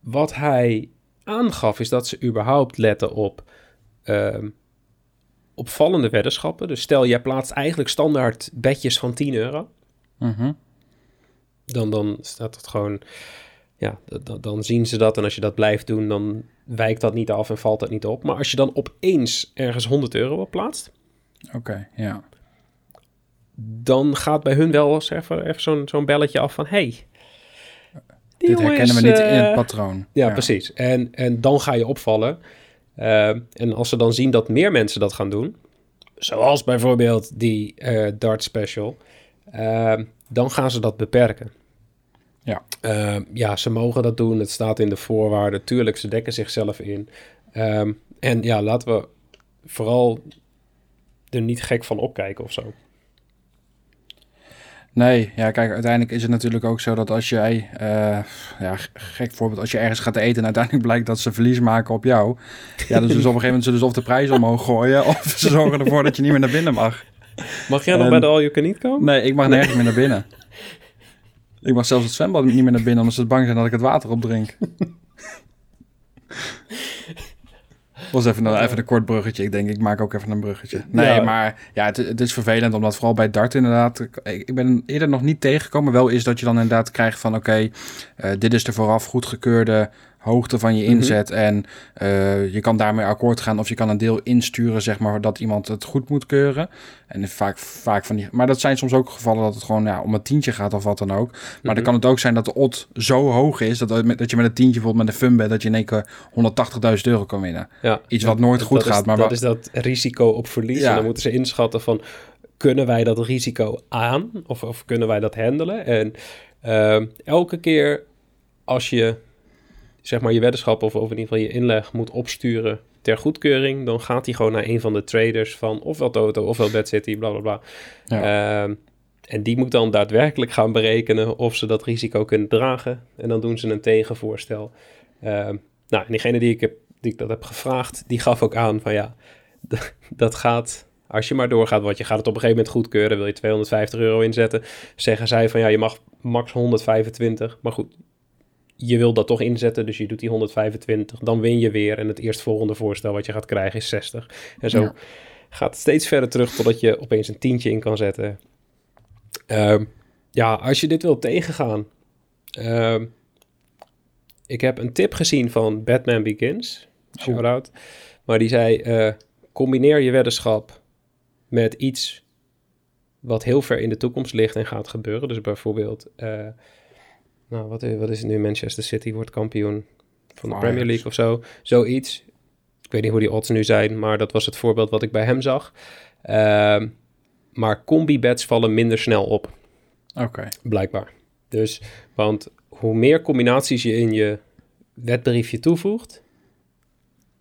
wat hij aangaf is dat ze überhaupt letten op um, opvallende weddenschappen. Dus stel, jij plaatst eigenlijk standaard bedjes van tien euro. Mm-hmm. Dan, dan staat het gewoon... Ja, dan, dan zien ze dat. En als je dat blijft doen, dan wijkt dat niet af en valt dat niet op. Maar als je dan opeens ergens honderd euro op plaatst... Oké, okay, ja. Dan gaat bij hun wel eens even, even zo'n, zo'n belletje af van... Hey, die dit herkennen is, we niet uh, in het patroon. Ja, ja, precies. En, en dan ga je opvallen. Uh, en als ze dan zien dat meer mensen dat gaan doen... Zoals bijvoorbeeld die uh, Dart Special... Uh, dan gaan ze dat beperken. Ja. Uh, ja, ze mogen dat doen. Het staat in de voorwaarden. Tuurlijk, ze dekken zichzelf in. Um, en ja, laten we vooral er niet gek van opkijken of zo. Nee, ja, kijk, uiteindelijk is het natuurlijk ook zo dat als jij, uh, ja, gek voorbeeld, als je ergens gaat eten en uiteindelijk blijkt dat ze verlies maken op jou. Ja, dus, dus op een gegeven moment zullen ze dus of de prijs omhoog gooien of ze zorgen ervoor dat je niet meer naar binnen mag. Mag jij nog en, bij de All You Can Eat komen? Nee, ik mag nergens meer naar binnen. Ik mag zelfs het zwembad niet meer naar binnen, omdat ze bang zijn dat ik het water opdrink. Dat was even een, even een kort bruggetje. Ik denk, ik maak ook even een bruggetje. Nee, ja. maar ja, het, het is vervelend, omdat vooral bij dart inderdaad... Ik, ik ben eerder nog niet tegengekomen. Wel is dat je dan inderdaad krijgt van... Oké, okay, uh, dit is de vooraf goedgekeurde hoogte van je inzet. Mm-hmm. En uh, je kan daarmee akkoord gaan of je kan een deel insturen, zeg maar, dat iemand het goed moet keuren. En vaak, vaak van die... Maar dat zijn soms ook gevallen dat het gewoon ja, om een tientje gaat of wat dan ook. Maar mm-hmm. dan kan het ook zijn dat de odd zo hoog is dat, dat je met een tientje, bijvoorbeeld met een funbet, dat je in één keer honderdtachtigduizend euro kan winnen. Ja, iets wat nooit dat, goed dat gaat. Is, maar dat wa- is dat risico op verlies. Ja. En dan moeten ze inschatten van, kunnen wij dat risico aan? Of, of kunnen wij dat handelen? En uh, elke keer als je zeg maar je weddenschap of, of in ieder geval je inleg moet opsturen ter goedkeuring, dan gaat die gewoon naar een van de traders van ofwel Toto ofwel Betcity, bla bla bla. Ja. Uh, en die moet dan daadwerkelijk gaan berekenen of ze dat risico kunnen dragen. En dan doen ze een tegenvoorstel. Uh, nou, en diegene die ik, heb, die ik dat heb gevraagd, die gaf ook aan van ja, d- dat gaat... Als je maar doorgaat, want je gaat het op een gegeven moment goedkeuren, wil je tweehonderdvijftig euro inzetten, zeggen zij van ja, je mag max honderdvijfentwintig, maar goed... Je wil dat toch inzetten, dus je doet die honderdvijfentwintig. Dan win je weer en het eerstvolgende voorstel wat je gaat krijgen is zestig. En zo ja. gaat het steeds verder terug totdat je opeens een tientje in kan zetten. Um, ja, als je dit wilt tegengaan. Um, ik heb een tip gezien van Batman Begins. Shout-out. Oh. Maar die zei, uh, combineer je weddenschap met iets wat heel ver in de toekomst ligt en gaat gebeuren. Dus bijvoorbeeld... Uh, Nou, wat is, wat is het nu? Manchester City wordt kampioen van de oh, Premier League of zo. Zoiets. Ik weet niet hoe die odds nu zijn, maar dat was het voorbeeld wat ik bij hem zag. Uh, maar combi-bets vallen minder snel op. Oké. Okay. Blijkbaar. Dus, want hoe meer combinaties je in je wedbriefje toevoegt,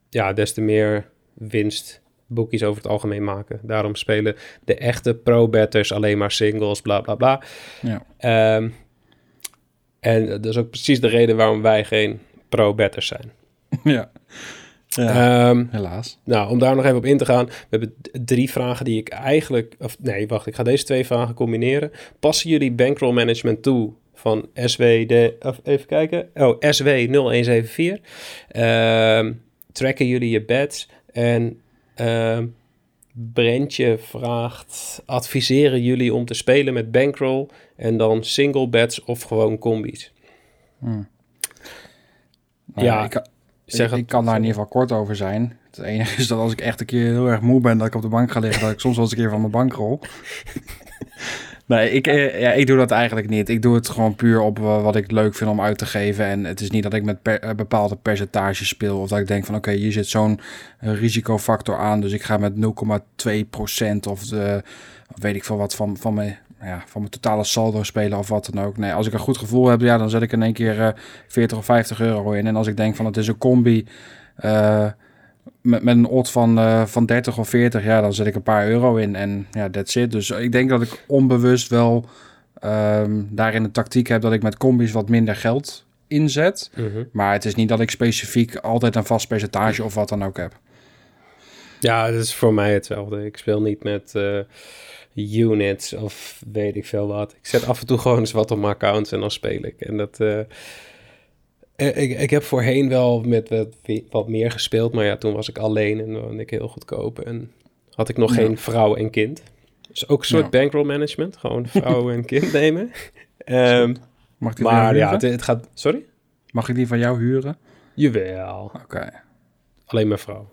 ja, des te meer winst boekies over het algemeen maken. Daarom spelen de echte pro-betters alleen maar singles, bla bla bla. Ja. Um, En dat is ook precies de reden waarom wij geen pro-betters zijn. Ja, ja um, helaas. Nou, om daar nog even op in te gaan. We hebben d- drie vragen die ik eigenlijk... Of, nee, wacht, ik ga deze twee vragen combineren. Passen jullie bankroll management toe van S W D... Of, even kijken. Oh, S W nul een zeven vier. Um, tracken jullie je bets? En um, Brentje vraagt... Adviseren jullie om te spelen met bankroll... En dan single bets of gewoon combi's. Hmm. Nou, ja, ik, zeg ik, ik kan daar in ieder geval kort over zijn. Het enige is dat als ik echt een keer heel erg moe ben... dat ik op de bank ga liggen, dat ik soms wel eens een keer van mijn bank rol. Nee, ik, ja, ik doe dat eigenlijk niet. Ik doe het gewoon puur op wat ik leuk vind om uit te geven. En het is niet dat ik met per, bepaalde percentages speel... of dat ik denk van oké, okay, hier zit zo'n risicofactor aan... dus ik ga met nul komma twee procent of de, weet ik veel wat van, van mijn... Ja, van mijn totale saldo spelen of wat dan ook. Nee, als ik een goed gevoel heb, ja, dan zet ik in één keer uh, veertig of vijftig euro in. En als ik denk van het is een combi uh, met, met een odd van, uh, van dertig of veertig, ja, dan zet ik een paar euro in. En ja, that's it. Dus ik denk dat ik onbewust wel Um, daarin de tactiek heb dat ik met combi's wat minder geld inzet. Uh-huh. Maar het is niet dat ik specifiek altijd een vast percentage of wat dan ook heb. Ja, dat is voor mij hetzelfde. Ik speel niet met uh, units of weet ik veel wat. Ik zet af en toe gewoon eens wat op mijn accounts en dan speel ik. En dat... Uh, Ik, ik heb voorheen wel met wat, wat meer gespeeld, maar ja, toen was ik alleen en woonde ik heel goedkoop. En had ik nog ja. geen vrouw en kind. Dus ook een soort ja. bankroll management, gewoon vrouw en kind nemen. Um, Mag ik die maar van jou ja, het, het gaat... Sorry? Mag ik die van jou huren? Jawel. Oké. Okay. Alleen mijn vrouw.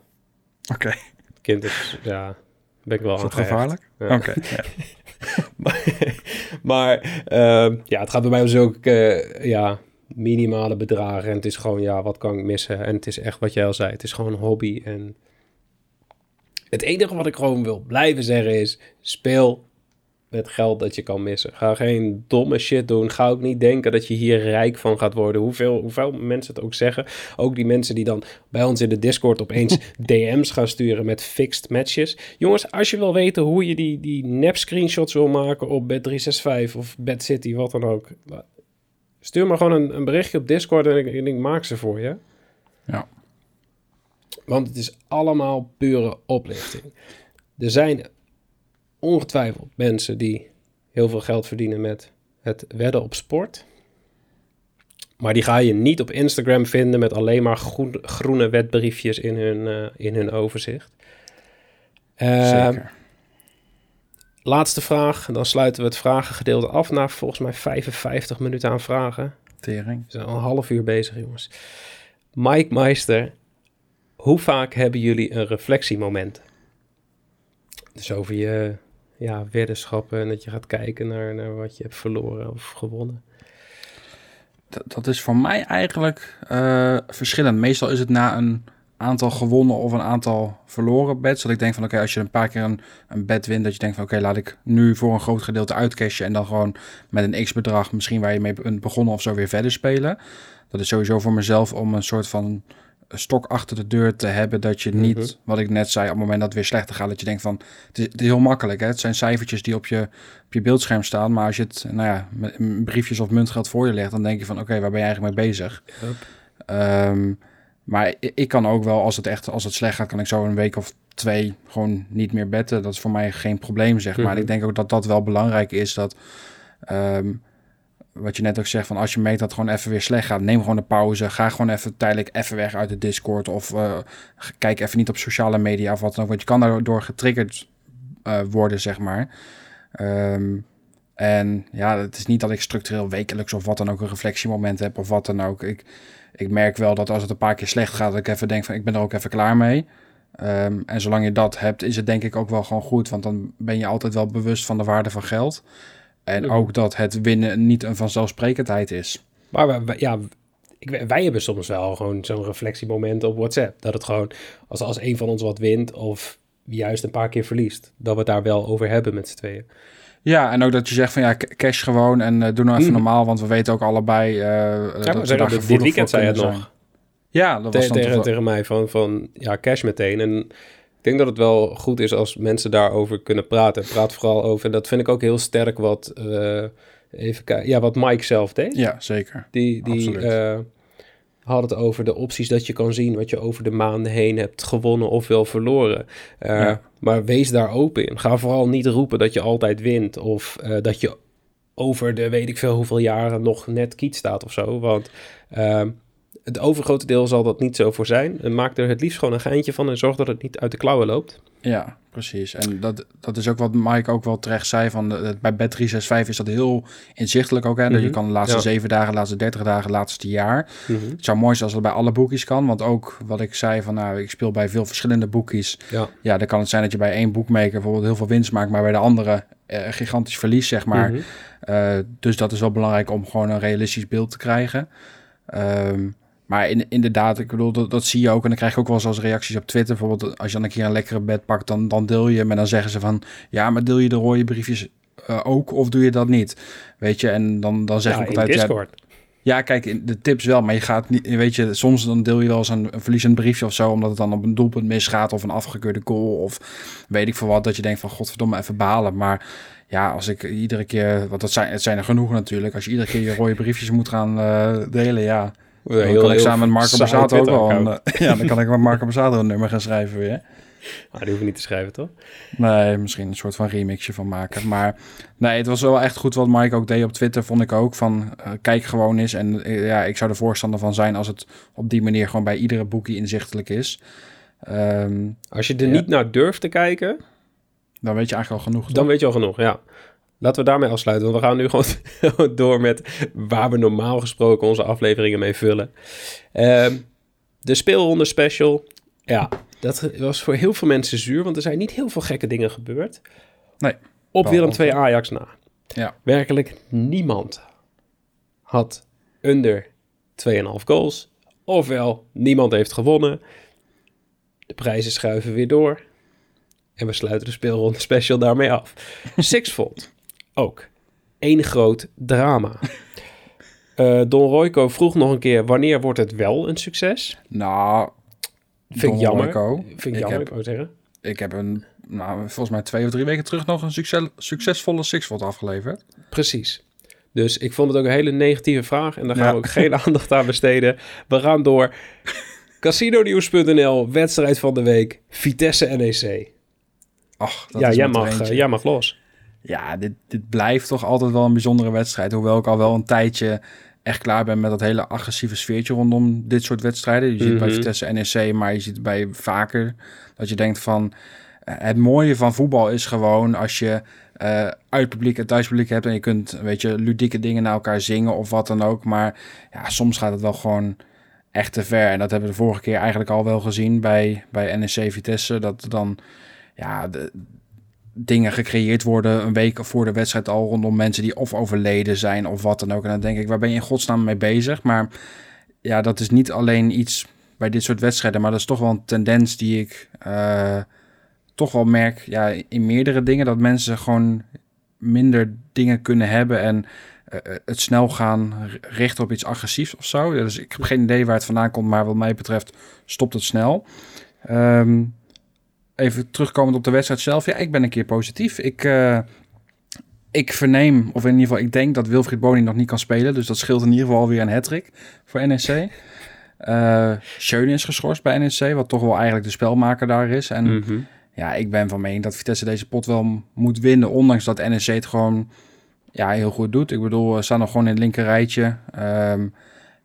Oké. Okay. Kind is, ja, ben ik wel aan gevaarlijk? Ja. Oké, okay. ja. Maar, maar um, ja, het gaat bij mij om zulke, uh, ja... minimale bedragen. En het is gewoon, ja, wat kan ik missen? En het is echt wat jij al zei. Het is gewoon een hobby. En het enige wat ik gewoon wil blijven zeggen is... speel met geld dat je kan missen. Ga geen domme shit doen. Ga ook niet denken dat je hier rijk van gaat worden. Hoeveel, hoeveel mensen het ook zeggen. Ook die mensen die dan bij ons in de Discord opeens D M's gaan sturen met fixed matches. Jongens, als je wil weten hoe je die, die nep screenshots wil maken op Bet driehonderdzesenzestig of Betcity, wat dan ook... Stuur maar gewoon een, een berichtje op Discord en ik, en ik maak ze voor je. Ja. Want het is allemaal pure oplichting. Er zijn ongetwijfeld mensen die heel veel geld verdienen met het wedden op sport. Maar die ga je niet op Instagram vinden met alleen maar groen, groene wedbriefjes in hun, uh, in hun overzicht. Uh, Zeker. Laatste vraag, dan sluiten we het vragengedeelte af na volgens mij vijfenvijftig minuten aan vragen. Tering. We zijn al een half uur bezig, jongens. Mike Meister, hoe vaak hebben jullie een reflectiemoment? Dus over je ja, weddenschappen en dat je gaat kijken naar, naar wat je hebt verloren of gewonnen. Dat, dat is voor mij eigenlijk uh, verschillend. Meestal is het na een... aantal gewonnen of een aantal verloren bets. Dat ik denk van oké, okay, als je een paar keer een, een bet wint... dat je denkt van oké, okay, laat ik nu voor een groot gedeelte uitcashen... en dan gewoon met een x-bedrag misschien waar je mee begonnen of zo weer verder spelen. Dat is sowieso voor mezelf om een soort van stok achter de deur te hebben... dat je niet, mm-hmm. wat ik net zei, op het moment dat het weer slechter gaat... dat je denkt van, het is, het is heel makkelijk. Hè? Het zijn cijfertjes die op je, op je beeldscherm staan... maar als je het, nou ja, met briefjes of muntgeld voor je legt... dan denk je van oké, okay, waar ben je eigenlijk mee bezig? Ehm... Um, Maar ik kan ook wel, als het echt als het slecht gaat... kan ik zo een week of twee gewoon niet meer betten. Dat is voor mij geen probleem, zeg maar. Mm-hmm. Ik denk ook dat dat wel belangrijk is. Dat um, wat je net ook zegt, van als je merkt dat het gewoon even weer slecht gaat... neem gewoon een pauze, ga gewoon even tijdelijk even weg uit de Discord... of uh, kijk even niet op sociale media of wat dan ook. Want je kan daardoor getriggerd uh, worden, zeg maar. Um, en ja, het is niet dat ik structureel wekelijks... of wat dan ook een reflectiemoment heb of wat dan ook... Ik, Ik merk wel dat als het een paar keer slecht gaat... dat ik even denk van ik ben er ook even klaar mee. Um, en zolang je dat hebt, is het denk ik ook wel gewoon goed. Want dan ben je altijd wel bewust van de waarde van geld. En ja. ook dat het winnen niet een vanzelfsprekendheid is. Maar wij, ja, ik, wij hebben soms wel gewoon zo'n reflectiemoment op WhatsApp. Dat het gewoon, als, als een van ons wat wint of juist een paar keer verliest... dat we het daar wel over hebben met z'n tweeën. Ja, en ook dat je zegt van ja, cash gewoon en uh, doe nou even mm. normaal, want we weten ook allebei uh, ja, dat we daar gevoelig dit weekend zei het zijn. nog. Ja, dat T- was dan tegen, toch... tegen mij van, van ja, cash meteen. En ik denk dat het wel goed is als mensen daarover kunnen praten. Praat vooral over, en dat vind ik ook heel sterk wat, uh, even kijken, ja, wat Mike zelf deed. Ja, zeker. Die, die uh, had het over de opties dat je kan zien, wat je over de maanden heen hebt gewonnen of wel verloren. Uh, ja. Maar wees daar open in. Ga vooral niet roepen dat je altijd wint... of uh, dat je over de weet ik veel hoeveel jaren nog net kiet staat of zo. Want uh, het overgrote deel zal dat niet zo voor zijn. En maak er het liefst gewoon een geintje van... en zorg dat het niet uit de klauwen loopt. Ja, precies. En dat, dat is ook wat Mike ook wel terecht zei... van de, bij Bet driehonderdvijfenzestig is dat heel inzichtelijk ook. Hè? Mm-hmm. Dat je kan de laatste zeven ja. dagen, de laatste dertig dagen, het laatste jaar. Mm-hmm. Het zou mooi zijn als dat bij alle boekies kan. Want ook wat ik zei van... nou, ik speel bij veel verschillende boekies. Ja, ja dan kan het zijn dat je bij één boekmaker... bijvoorbeeld heel veel winst maakt... maar bij de andere eh, gigantisch verlies, zeg maar. Mm-hmm. Uh, dus dat is wel belangrijk om gewoon een realistisch beeld te krijgen... Um, maar in, inderdaad, ik bedoel, dat, dat zie je ook. En dan krijg je ook wel eens als reacties op Twitter. Bijvoorbeeld, als je dan een keer een lekkere bet pakt, dan, dan deel je hem. En dan zeggen ze van, ja, maar deel je de rode briefjes uh, ook? Of doe je dat niet? Weet je, en dan, dan zeg ja, ik altijd... Ja, in Discord. Ja, Ja, kijk, de tips wel, maar je gaat niet, weet je, soms dan deel je wel eens een, een verliezend briefje of zo, omdat het dan op een doelpunt misgaat of een afgekeurde goal of weet ik veel wat, dat je denkt van godverdomme, even balen. Maar ja, als ik iedere keer, want dat zijn, het zijn er genoeg natuurlijk, als je iedere keer je rode briefjes moet gaan uh, delen, ja. Dan heel, kan ik samen met Marco Borsato ook wel. Een, ja, dan kan ik met Marco Borsato een nummer gaan schrijven weer. Ah, die hoef je niet te schrijven, toch? Nee, misschien een soort van remixje van maken. Maar nee, het was wel echt goed wat Mike ook deed op Twitter, vond ik ook. Van uh, kijk gewoon eens. En uh, ja, ik zou er voorstander van zijn als het op die manier gewoon bij iedere boekie inzichtelijk is. Um, als je er ja. niet naar durft te kijken... Dan weet je eigenlijk al genoeg. Dan toch? Weet je al genoeg, ja. Laten we daarmee afsluiten, want we gaan nu gewoon door met waar we normaal gesproken onze afleveringen mee vullen. Um, de speelronde special, ja, dat was voor heel veel mensen zuur, want er zijn niet heel veel gekke dingen gebeurd. Nee. Op Willem twee Ajax na. Ja. Werkelijk niemand had onder twee komma vijf goals, ofwel niemand heeft gewonnen. De prijzen schuiven weer door en we sluiten de speelronde special daarmee af. Sixfold. Ook. Eén groot drama. uh, Don Royco vroeg nog een keer... wanneer wordt het wel een succes? Nou, vind ik jammer. Royco, vind ik, ik jammer, heb, ik zeggen. Ik heb een, nou, volgens mij twee of drie weken terug... nog een succes, succesvolle Sixfold afgeleverd. Precies. Dus ik vond het ook een hele negatieve vraag... en daar gaan ja. we ook geen aandacht aan besteden. We gaan door. Casino Nieuws punt n l, wedstrijd van de week. Vitesse N E C. Ach, dat ja, is jij mag, uh, jij mag los. Ja, dit, dit blijft toch altijd wel een bijzondere wedstrijd. Hoewel ik al wel een tijdje echt klaar ben met dat hele agressieve sfeertje rondom dit soort wedstrijden. Je mm-hmm. ziet bij Vitesse N E C, maar je ziet bij vaker dat je denkt van... Het mooie van voetbal is gewoon als je uh, uitpubliek en thuispubliek hebt... en je kunt, weet je, ludieke dingen naar elkaar zingen of wat dan ook. Maar ja, soms gaat het wel gewoon echt te ver. En dat hebben we de vorige keer eigenlijk al wel gezien bij, bij N E C Vitesse. Dat dan, ja... de, dingen gecreëerd worden een week voor de wedstrijd al rondom mensen die of overleden zijn of wat dan ook. En dan denk ik, waar ben je in godsnaam mee bezig? Maar ja, dat is niet alleen iets bij dit soort wedstrijden, maar dat is toch wel een tendens die ik uh, toch wel merk, ja, in meerdere dingen, dat mensen gewoon minder dingen kunnen hebben en uh, het snel gaan richten op iets agressiefs of zo. Ja, dus ik heb geen idee waar het vandaan komt, maar wat mij betreft stopt het snel. Um, Even terugkomend op de wedstrijd zelf. Ja, ik ben een keer positief. Ik, uh, ik verneem, of in ieder geval ik denk dat Wilfried Bony nog niet kan spelen. Dus dat scheelt in ieder geval alweer een hat-trick voor N E C. Uh, Schöne is geschorst bij N E C, wat toch wel eigenlijk de spelmaker daar is. En mm-hmm. ja, ik ben van mening dat Vitesse deze pot wel moet winnen. Ondanks dat N E C het gewoon ja, heel goed doet. Ik bedoel, we staan nog gewoon in het linker rijtje. Um,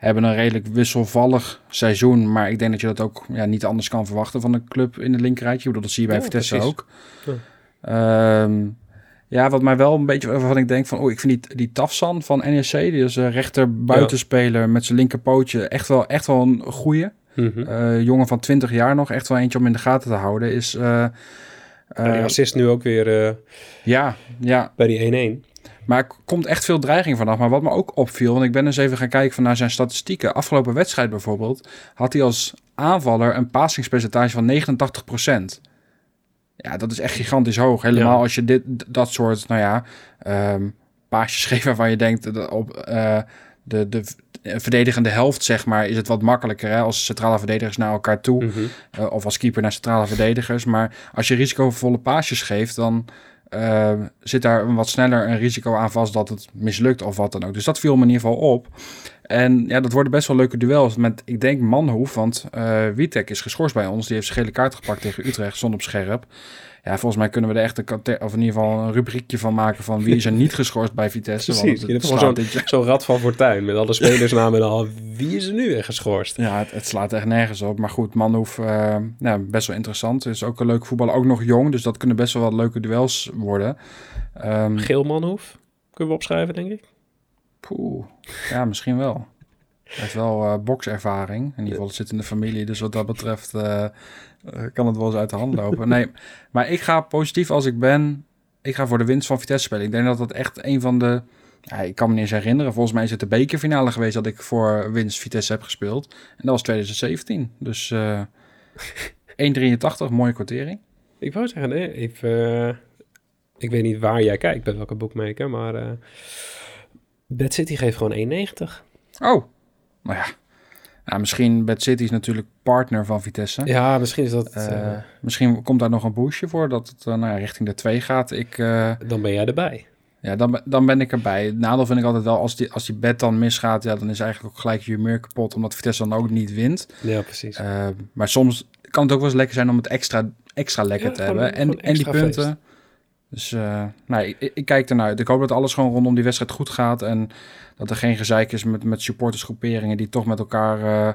hebben een redelijk wisselvallig seizoen. Maar ik denk dat je dat ook ja, niet anders kan verwachten van een club in het linkerrijtje. Ik bedoel, dat zie je bij ja, Vitesse precies. ook. Ja. Um, ja, wat mij wel een beetje waarvan ik denk van... oh, ik vind die, die Tafsan van N E C, die is een rechter buitenspeler ja. met zijn linkerpootje... echt wel, echt wel een goeie. Mm-hmm. Uh, jongen van twintig jaar nog, echt wel eentje om in de gaten te houden. Is, uh, uh, ja, die assist nu ook weer uh, ja, ja. bij die één-één. Maar er komt echt veel dreiging vanaf. Maar wat me ook opviel, want ik ben eens even gaan kijken van naar zijn statistieken. Afgelopen wedstrijd bijvoorbeeld, had hij als aanvaller een passingspercentage van negenentachtig procent. Ja, dat is echt gigantisch hoog. Helemaal ja. als je dit, dat soort, nou ja, um, paasjes geeft waarvan je denkt op uh, de, de verdedigende helft, zeg maar, is het wat makkelijker. Hè? Als centrale verdedigers naar elkaar toe, mm-hmm. uh, of als keeper naar centrale verdedigers. Maar als je risicovolle paasjes geeft, dan... Uh, zit daar wat sneller een risico aan vast dat het mislukt of wat dan ook. Dus dat viel me in ieder geval op. En ja, dat worden best wel leuke duels met, ik denk, Manhoef. Want uh, Witek is geschorst bij ons. Die heeft zijn gele kaart gepakt tegen Utrecht, stond op scherp. Ja, volgens mij kunnen we er echt een, kate- of in ieder geval een rubriekje van maken van wie is er niet geschorst bij Vitesse. Precies, want het slaat zo'n, dit zo'n rad van Fortuin met alle spelersnamen en al. Wie is er nu weer geschorst? Ja, het, het slaat echt nergens op. Maar goed, Manhoef, uh, ja, best wel interessant. Is ook een leuk voetballer, ook nog jong. Dus dat kunnen best wel wat leuke duels worden. Um, Geel Manhoef, kunnen we opschrijven, denk ik? Poeh, ja, misschien wel. Hij heeft wel uh, bokservaring. In ieder geval, het zit in de familie. Dus wat dat betreft uh, kan het wel eens uit de hand lopen. Nee, maar ik ga positief als ik ben. Ik ga voor de winst van Vitesse spelen. Ik denk dat dat echt een van de... Ja, ik kan me niet eens herinneren. Volgens mij is het de bekerfinale geweest dat ik voor winst Vitesse heb gespeeld. En dat was twintig zeventien. Dus uh, één komma drieëntachtig, mooie quotering. Ik wou zeggen, nee, ik, uh, ik weet niet waar jij kijkt bij welke bookmaker. Maar uh, Betcity geeft gewoon één komma negentig. Oh, nou ja. Nou, misschien Betcity is natuurlijk partner van Vitesse. Ja, misschien is dat... Uh, uh... Misschien komt daar nog een boostje voor dat het uh, nou ja, richting de twee gaat. Ik, uh... Dan ben jij erbij. Ja, dan, dan ben ik erbij. Het nadeel vind ik altijd wel, als die, als die bet dan misgaat... Ja, dan is eigenlijk ook gelijk je humeur kapot... omdat Vitesse dan ook niet wint. Ja, precies. Uh, maar soms kan het ook wel eens lekker zijn om het extra, extra lekker ja, te gewoon, hebben. Gewoon en, en die punten... Feest. Dus uh, nou, ik, ik kijk ernaar uit. Ik hoop dat alles gewoon rondom die wedstrijd goed gaat. En dat er geen gezeik is met, met supportersgroeperingen... die toch met elkaar uh,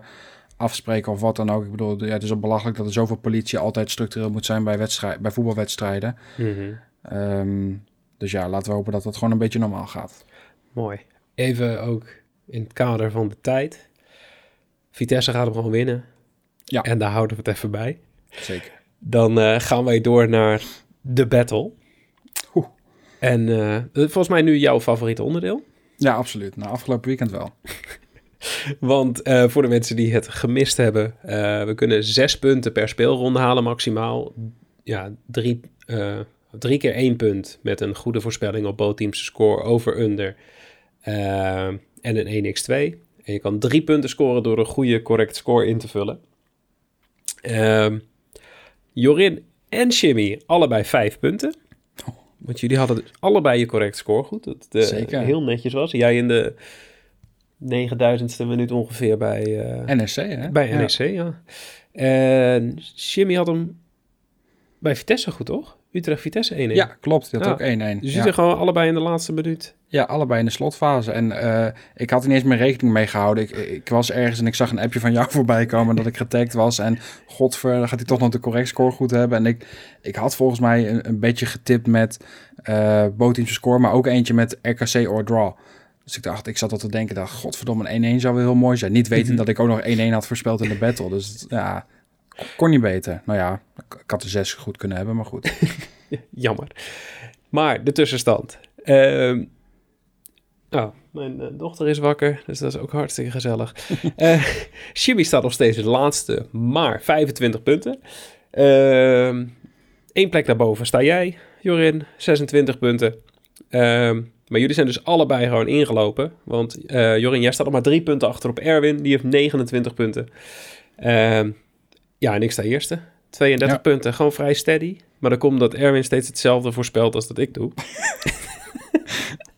afspreken of wat dan ook. Ik bedoel, ja, het is al belachelijk dat er zoveel politie... altijd structureel moet zijn bij, wedstrijd, bij voetbalwedstrijden. Mm-hmm. Um, dus ja, laten we hopen dat dat gewoon een beetje normaal gaat. Mooi. Even ook in het kader van de tijd. Vitesse gaat hem gewoon winnen. Ja. En daar houden we het even bij. Zeker. Dan uh, gaan wij door naar de battle... En uh, volgens mij nu jouw favoriete onderdeel. Ja, absoluut. Nou, afgelopen weekend wel. Want uh, voor de mensen die het gemist hebben... Uh, we kunnen zes punten per speelronde halen maximaal. Ja, drie, uh, drie keer één punt met een goede voorspelling op bootteams score over-under. Uh, en een één bij twee. En je kan drie punten scoren door een goede correct score in te vullen. Uh, Jorin en Jimmy, allebei vijf punten. Want jullie hadden dus allebei je correct score goed. Dat uh, Zeker. Heel netjes was. Jij in de negenduizendste minuut ongeveer bij... Uh, N E C, hè? Bij N E C, ja. ja. En Jimmy had hem bij Vitesse goed, toch? Utrecht-Vitesse één-één. Ja, klopt. Die had ah, ook één-één. Dus jullie ja. gewoon allebei in de laatste minuut. Ja, allebei in de slotfase. En uh, ik had ineens mijn rekening mee gehouden. Ik, ik was ergens en ik zag een appje van jou voorbij komen dat ik getagd was. En godver, dan gaat hij toch nog de correct score goed hebben. En ik, ik had volgens mij een, een beetje getipt met uh, Bootteamse score, maar ook eentje met R K C or draw. Dus ik dacht, ik zat al te denken, dacht, godverdomme, een één zou wel heel mooi zijn. Niet weten dat ik ook nog één-één had voorspeld in de battle. Dus ja... Kon niet beter. Nou ja, ik had de zes goed kunnen hebben, maar goed. Jammer. Maar de tussenstand. Uh, oh, mijn uh, dochter is wakker, dus dat is ook hartstikke gezellig. uh, Jimmy staat nog steeds de laatste, maar vijfentwintig punten. Eén uh, plek daarboven sta jij, Jorin, zesentwintig punten. Uh, maar jullie zijn dus allebei gewoon ingelopen. Want uh, Jorin, jij staat nog maar drie punten achter op Erwin. Die heeft negenentwintig punten. Ehm... Uh, Ja, en ik sta eerste. tweeëndertig ja. punten, gewoon vrij steady. Maar dan komt dat Erwin steeds hetzelfde voorspelt als dat ik doe.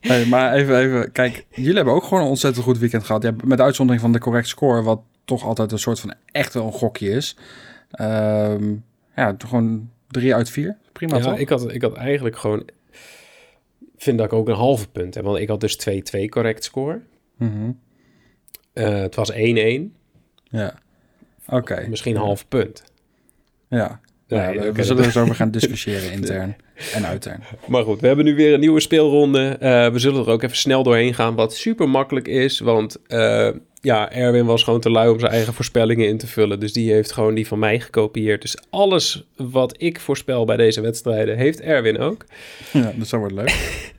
Hey, maar even, even, kijk, jullie hebben ook gewoon een ontzettend goed weekend gehad. Ja, met uitzondering van de correct score, wat toch altijd een soort van echt wel een gokje is. Um, ja, gewoon drie uit vier. Prima ja, toch? Ik had, ik had eigenlijk gewoon, vind dat ik ook een halve punt heb. Want ik had dus twee-twee correct score. Mm-hmm. Uh, het was één-één. Ja. Okay. Misschien een half punt. Ja, nee, ja we, okay, we zullen er zo over gaan discussiëren intern en uitern. Maar goed, we hebben nu weer een nieuwe speelronde. Uh, we zullen er ook even snel doorheen gaan, wat super makkelijk is. Want uh, ja, Erwin was gewoon te lui om zijn eigen voorspellingen in te vullen. Dus die heeft gewoon die van mij gekopieerd. Dus alles wat ik voorspel bij deze wedstrijden, heeft Erwin ook. Ja, dat zou worden leuk.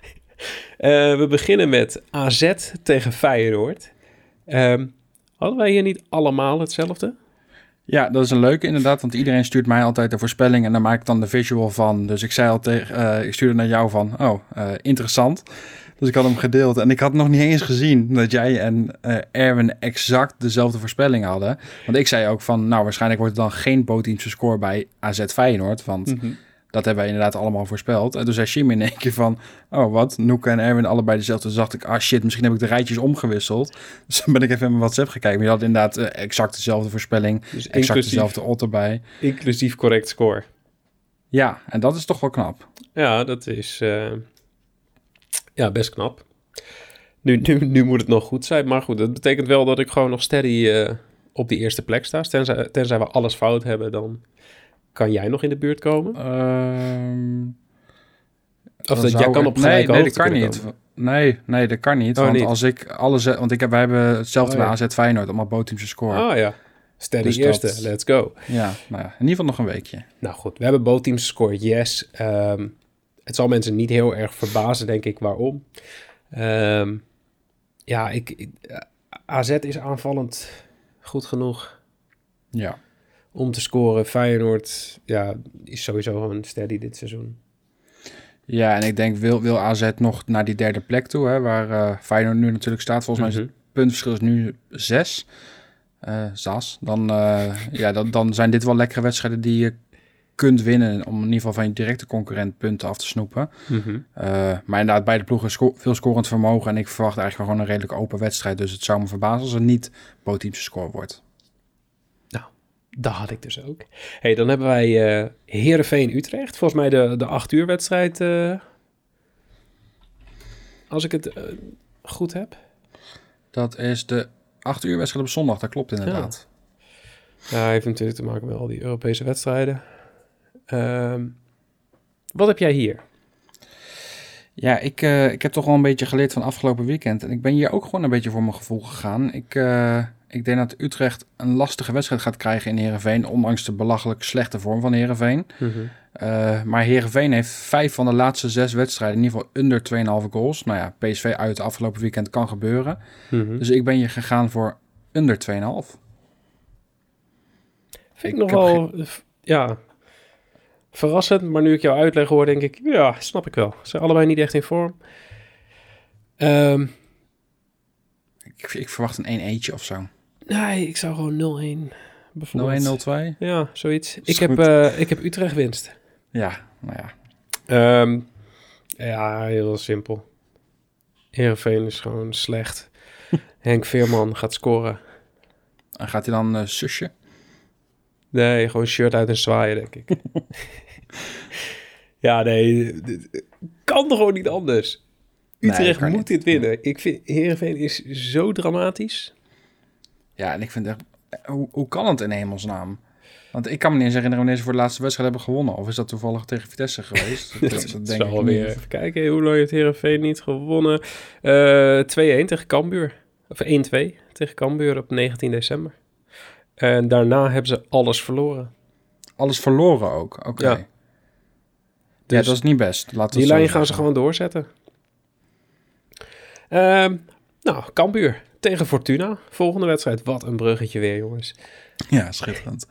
uh, we beginnen met A Z tegen Feyenoord. Um, hadden wij hier niet allemaal hetzelfde? Ja, dat is een leuke inderdaad, want iedereen stuurt mij altijd de voorspelling en daar maak ik dan de visual van. Dus ik zei al tegen, uh, ik stuurde naar jou van, oh, uh, interessant. Dus ik had hem gedeeld en ik had nog niet eens gezien dat jij en uh, Erwin exact dezelfde voorspelling hadden. Want ik zei ook van, nou, waarschijnlijk wordt er dan geen bootteamse score bij A Z Feyenoord, want mm-hmm. dat hebben wij inderdaad allemaal voorspeld. En toen zei Jimmy in één keer van, oh wat, Noeke en Erwin allebei dezelfde. Dus dacht ik, ah shit, misschien heb ik de rijtjes omgewisseld. Dus dan ben ik even in mijn WhatsApp gekeken. Maar je had inderdaad uh, exact dezelfde voorspelling, dus exact dezelfde odd erbij. Inclusief correct score. Ja, en dat is toch wel knap. Ja, dat is uh, ja, best knap. Nu, nu, nu moet het nog goed zijn, maar goed, dat betekent wel dat ik gewoon nog steady uh, op die eerste plek sta. Tenzij, tenzij we alles fout hebben, dan... Kan jij nog in de buurt komen? Um, of dat jij kan op gelijke nee, hoogte nee, dat kan niet. Nee, nee, dat kan niet. Oh, want niet. Als ik alles, want ik heb, wij hebben hetzelfde oh, bij ja. A Z Feyenoord, allemaal bootteamse score. Oh ja, steady dus eerste, dat, let's go. Ja, nou ja, in ieder geval nog een weekje. Nou goed, we hebben bootteamse score, yes. Um, het zal mensen niet heel erg verbazen, denk ik, waarom. Um, ja, ik, ik, A Z is aanvallend goed genoeg. Ja. Om te scoren. Feyenoord ja, is sowieso gewoon steady dit seizoen. Ja, en ik denk wil, wil A Z nog naar die derde plek toe, hè, waar uh, Feyenoord nu natuurlijk staat. Volgens mm-hmm. mij is het puntverschil is nu zes. Uh, zas. Dan, uh, ja, dan, dan zijn dit wel lekkere wedstrijden die je kunt winnen. Om in ieder geval van je directe concurrent punten af te snoepen. Mm-hmm. Uh, maar inderdaad, beide ploegen sco- veel scorend vermogen. En ik verwacht eigenlijk gewoon een redelijk open wedstrijd. Dus het zou me verbazen als er niet positieve score wordt. Dat had ik dus ook. Hey, dan hebben wij uh, Heerenveen-Utrecht. Volgens mij de, de acht uur wedstrijd. Uh, als ik het uh, goed heb. Dat is de acht uur wedstrijd op zondag. Dat klopt inderdaad. Ja, ja hij heeft natuurlijk te maken met al die Europese wedstrijden. Um, wat heb jij hier? Ja, ik, uh, ik heb toch wel een beetje geleerd van afgelopen weekend. En ik ben hier ook gewoon een beetje voor mijn gevoel gegaan. Ik... Uh, Ik denk dat Utrecht een lastige wedstrijd gaat krijgen in Heerenveen, ondanks de belachelijk slechte vorm van Heerenveen. Mm-hmm. Uh, maar Heerenveen heeft vijf van de laatste zes wedstrijden, in ieder geval onder twee komma vijf goals. Nou ja, P S V uit de afgelopen weekend kan gebeuren. Mm-hmm. Dus ik ben hier gegaan voor onder twee komma vijf. Vind ik, ik nogal, geen... ja, verrassend. Maar nu ik jou uitleg hoor, denk ik, ja, snap ik wel. Ze zijn allebei niet echt in vorm. Um, ik, ik verwacht een één-eentje of zo. Nee, ik zou gewoon nul-een bijvoorbeeld. nul-een, nul-twee? Ja, zoiets. Ik heb, uh, ik heb Utrecht winst. Ja, nou ja. Um, ja, heel simpel. Heerenveen is gewoon slecht. Henk Veerman gaat scoren. En gaat hij dan uh, susje? Nee, gewoon shirt uit en zwaaien, denk ik. Ja, nee. Dit kan gewoon niet anders. Utrecht nee, moet niet. dit winnen. Ik vind Heerenveen is zo dramatisch. Ja, en ik vind echt... Hoe, hoe kan het in hemelsnaam? Want ik kan me niet eens herinneren wanneer ze voor de laatste wedstrijd hebben gewonnen. Of is dat toevallig tegen Vitesse geweest? dat, dat, dat denk ik weer. Even kijken, hoe lang heeft Heerenveen niet gewonnen? Uh, twee-een tegen Cambuur. Of één-twee tegen Cambuur op negentien december. En daarna hebben ze alles verloren. Alles verloren ook? Oké. Okay. Ja. Dus ja, dat is niet best. Laat die lijn gaan ze gewoon doorzetten. Uh, nou, Cambuur. Tegen Fortuna, volgende wedstrijd. Wat een bruggetje weer, jongens. Ja, schitterend.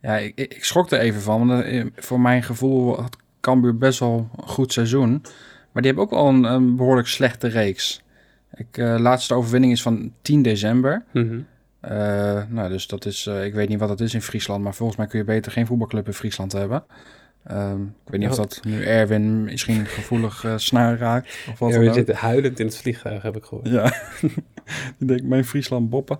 Ja, ik, ik schrok er even van. Want voor mijn gevoel had Cambuur best wel een goed seizoen. Maar die hebben ook al een, een behoorlijk slechte reeks. Ik, uh, laatste overwinning is van tien december. Mm-hmm. Uh, nou, dus dat is... Uh, ik weet niet wat dat is in Friesland. Maar volgens mij kun je beter geen voetbalclub in Friesland hebben. Um, ik weet niet oh. of dat nu Erwin misschien gevoelig uh, snaar raakt. Of wat Erwin zit huilend in het vliegtuig, heb ik gehoord. Ja, ik denk mijn Friesland boppen.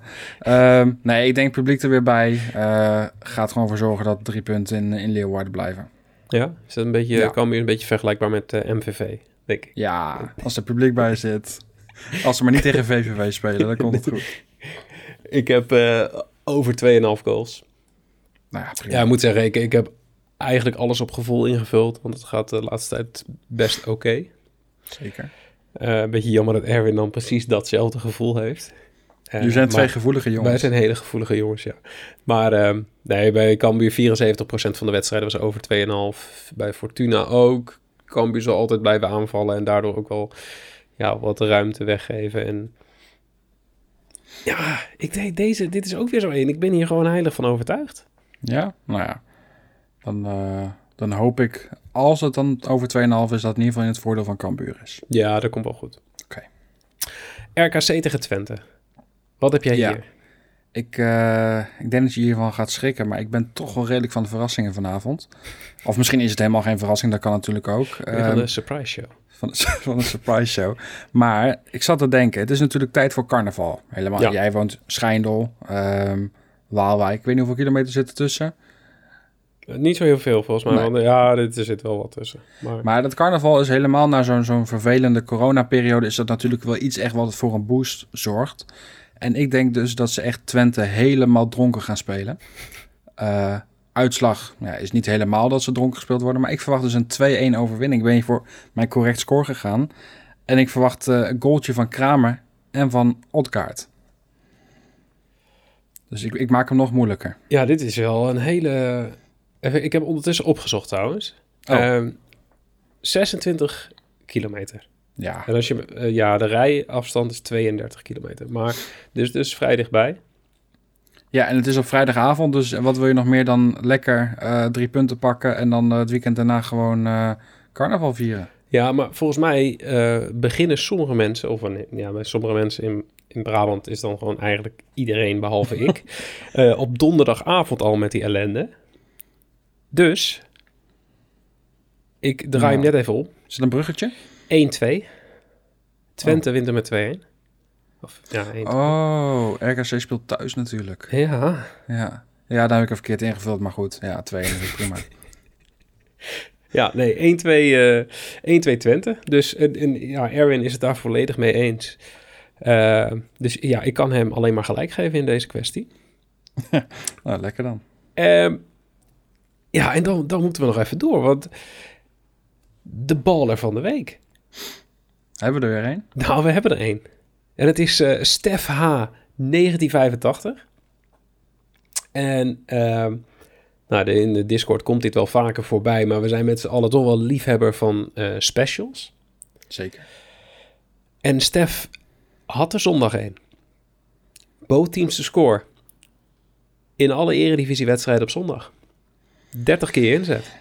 Um, nee, ik denk publiek er weer bij. Uh, gaat gewoon voor zorgen dat drie punten in, in Leeuwarden blijven. Ja, is dat een beetje, ja. Kan weer een beetje vergelijkbaar met uh, M V V, denk ik. Ja, als er publiek bij zit. Als ze maar niet tegen V V V spelen, dan komt het goed. Ik heb uh, over twee komma vijf goals. Nou ja, prima. Ja, ik moet zeggen, ik, ik heb... eigenlijk alles op gevoel ingevuld, want het gaat de laatste tijd best oké. Okay. Zeker. Uh, een beetje jammer dat Erwin dan precies datzelfde gevoel heeft. Uh, Jullie zijn twee gevoelige jongens. Wij zijn hele gevoelige jongens, ja. Maar uh, nee, bij Cambuur vierenzeventig procent van de wedstrijden was over twee komma vijf. Bij Fortuna ook. Cambuur zal altijd blijven aanvallen en daardoor ook wel ja, wat ruimte weggeven. En ja, ik denk deze, dit is ook weer zo één. Ik ben hier gewoon heilig van overtuigd. Ja, nou ja. Dan, uh, dan hoop ik, als het dan over twee komma vijf is, dat het in ieder geval in het voordeel van Cambuur is. Ja, dat komt wel goed. Oké. Okay. R K C tegen Twente. Wat heb jij ja. hier? Ik, uh, ik denk dat je hiervan gaat schrikken, maar ik ben toch wel redelijk van de verrassingen vanavond. Of misschien is het helemaal geen verrassing, dat kan natuurlijk ook. Uh, van de surprise show. Van de, van de surprise show. Maar ik zat te denken, het is natuurlijk tijd voor carnaval. Helemaal. Ja. Jij woont Schijndel, um, Waalwijk. Ik weet niet hoeveel kilometer zit er tussen. Niet zo heel veel, volgens mij. Nee. Want, ja, dit, er zit wel wat tussen. Maar... maar dat carnaval is helemaal na zo'n, zo'n vervelende coronaperiode... is dat natuurlijk wel iets echt wat voor een boost zorgt. En ik denk dus dat ze echt Twente helemaal dronken gaan spelen. Uh, uitslag ja, is niet helemaal dat ze dronken gespeeld worden... maar ik verwacht dus een twee-een overwinning. Ik ben hier voor mijn correct score gegaan. En ik verwacht uh, een goaltje van Kramer en van Odgaard. Dus ik, ik maak hem nog moeilijker. Ja, dit is wel een hele... Ik heb ondertussen opgezocht trouwens. Oh. Um, zesentwintig kilometer. Ja. En als je, uh, ja, de rijafstand is tweeëndertig kilometer. Maar dus, dus vrij dichtbij. Ja, en het is op vrijdagavond. Dus wat wil je nog meer dan lekker uh, drie punten pakken... en dan uh, het weekend daarna gewoon uh, carnaval vieren? Ja, maar volgens mij uh, beginnen sommige mensen... of ja, bij sommige mensen in, in Brabant is dan gewoon eigenlijk iedereen behalve ik. Uh, op donderdagavond al met die ellende. Dus, ik draai nou, hem net even op. Is het een bruggetje? één twee. Twente oh. wint er met twee een. Of, ja, één twee. Oh, R K C speelt thuis natuurlijk. Ja. Ja, ja daar heb ik er verkeerd ingevuld, maar goed. Ja, twee een is prima. Ja, nee, één twee uh, Twente. Dus en, en, ja, Erwin is het daar volledig mee eens. Uh, dus ja, ik kan hem alleen maar gelijk geven in deze kwestie. Nou, lekker dan. Um, ja, en dan, dan moeten we nog even door, want de baller van de week. Hebben we er weer een? Nou, we hebben er een. En het is uh, Stef H. negentien vijfentachtig. En... Uh, Nou, in de Discord komt dit wel vaker voorbij, maar we zijn met z'n allen toch wel liefhebber van uh, specials. Zeker. En Stef had er zondag een. Both teams te score. In alle eredivisiewedstrijden op zondag. dertig keer inzet.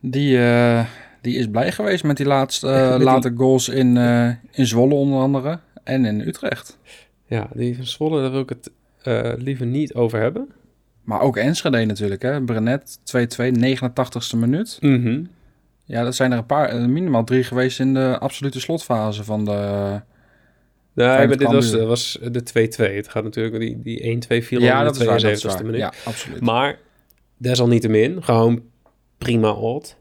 Die, uh, die is blij geweest met die laatste uh, met late die... goals in, uh, in Zwolle onder andere en in Utrecht. Ja, die van Zwolle, daar wil ik het uh, liever niet over hebben. Maar ook Enschede natuurlijk, hè. Brenet, twee twee, negenentachtigste minuut. Mm-hmm. Ja, dat zijn er een paar, minimaal drie geweest in de absolute slotfase van de... Nee, ja, maar dit was, was de twee twee. Het gaat natuurlijk, die, die één twee viel ja, in de tweeënzeventigste minuut. Ja, absoluut. Maar, desalniettemin, gewoon prima odd.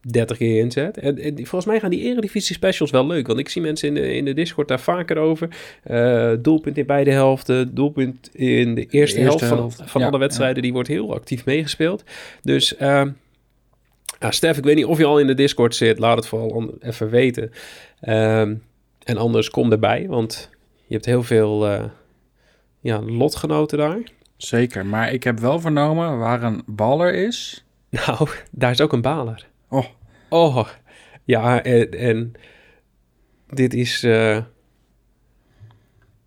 dertig keer inzet. En, en volgens mij gaan die eredivisie specials wel leuk. Want ik zie mensen in de, in de Discord daar vaker over. Uh, doelpunt in beide helften. Doelpunt in de eerste, de eerste helft, helft van, van ja, alle wedstrijden. Ja. Die wordt heel actief meegespeeld. Dus uh, ja, Stef, ik weet niet of je al in de Discord zit. Laat het vooral on- even weten. Uh, en anders kom erbij. Want je hebt heel veel uh, ja, lotgenoten daar. Zeker, maar ik heb wel vernomen waar een baller is. Nou, daar is ook een baler. Oh. oh, ja, en, en dit is, uh,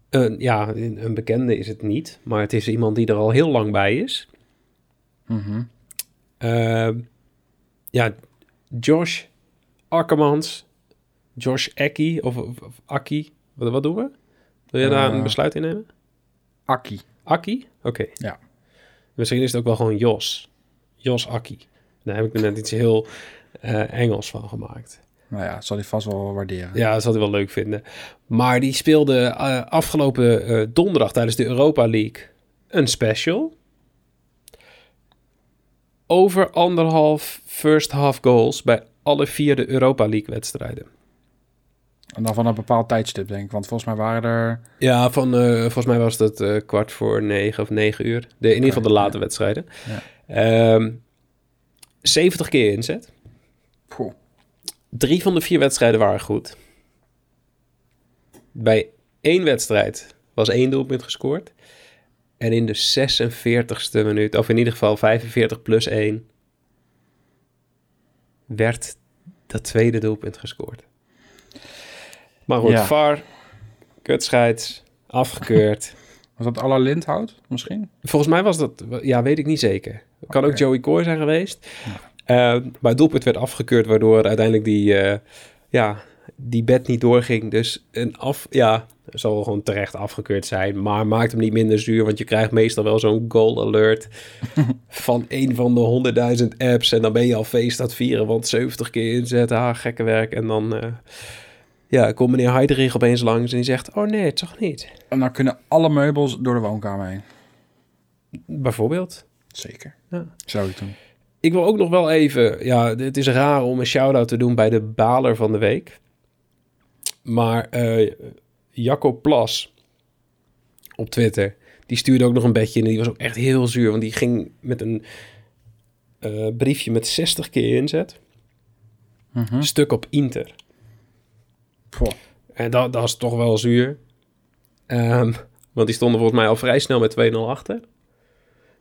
een, ja, een bekende is het niet, maar het is iemand die er al heel lang bij is. Mm-hmm. Uh, ja, Josh Akkermans, Josh Ackie, of, of, of Akkie, wat, wat doen we? Wil je daar uh, een besluit in nemen? Akkie. Akkie? Oké. Okay. Ja. Misschien is het ook wel gewoon Jos, Jos Akkie. Daar heb ik er net iets heel uh, Engels van gemaakt. Nou ja, dat zal hij vast wel waarderen. Ja, dat zal hij wel leuk vinden. Maar die speelde uh, afgelopen uh, donderdag tijdens de Europa League een special. Over anderhalf first half goals bij alle vier de Europa League wedstrijden. En dan van een bepaald tijdstip, denk ik. Want volgens mij waren er... Ja, van, uh, volgens mij was dat uh, kwart voor negen of negen uur. De, in ieder geval de late ja. wedstrijden. Ja. Um, zeventig keer inzet. Poh. Drie van de vier wedstrijden waren goed. Bij één wedstrijd was één doelpunt gescoord. En in de zesenveertigste minuut, of in ieder geval vijfenveertig plus één, werd dat tweede doelpunt gescoord. Maar goed, ja. V A R, kutscheids, afgekeurd. Was dat Alla Lindhout misschien? Volgens mij was dat, ja, weet ik niet zeker. Kan okay. ook Joey Kooi zijn geweest. Ja. Uh, maar het doelpunt werd afgekeurd, waardoor uiteindelijk die, uh, ja, die bet niet doorging. Dus een af, ja, zal gewoon terecht afgekeurd zijn. Maar maakt hem niet minder zuur, want je krijgt meestal wel zo'n goal alert van een van de honderdduizend apps. En dan ben je al feest aan het vieren, want zeventig keer inzetten, ha, gekke werk. En dan... Uh, Ja, komt meneer Heiderich opeens langs en die zegt... Oh nee, toch niet. En dan kunnen alle meubels door de woonkamer heen. Bijvoorbeeld. Zeker. Ja. Zou ik doen. Ik wil ook nog wel even... Ja, het is raar om een shout-out te doen bij de baler van de week. Maar uh, Jacob Plas op Twitter... Die stuurde ook nog een bedje in en die was ook echt heel zuur. Want die ging met een uh, briefje met zestig keer inzet. Mm-hmm. Stuk op Inter... Goh. En dat, dat is toch wel zuur. Um, want die stonden volgens mij al vrij snel met twee nul achter.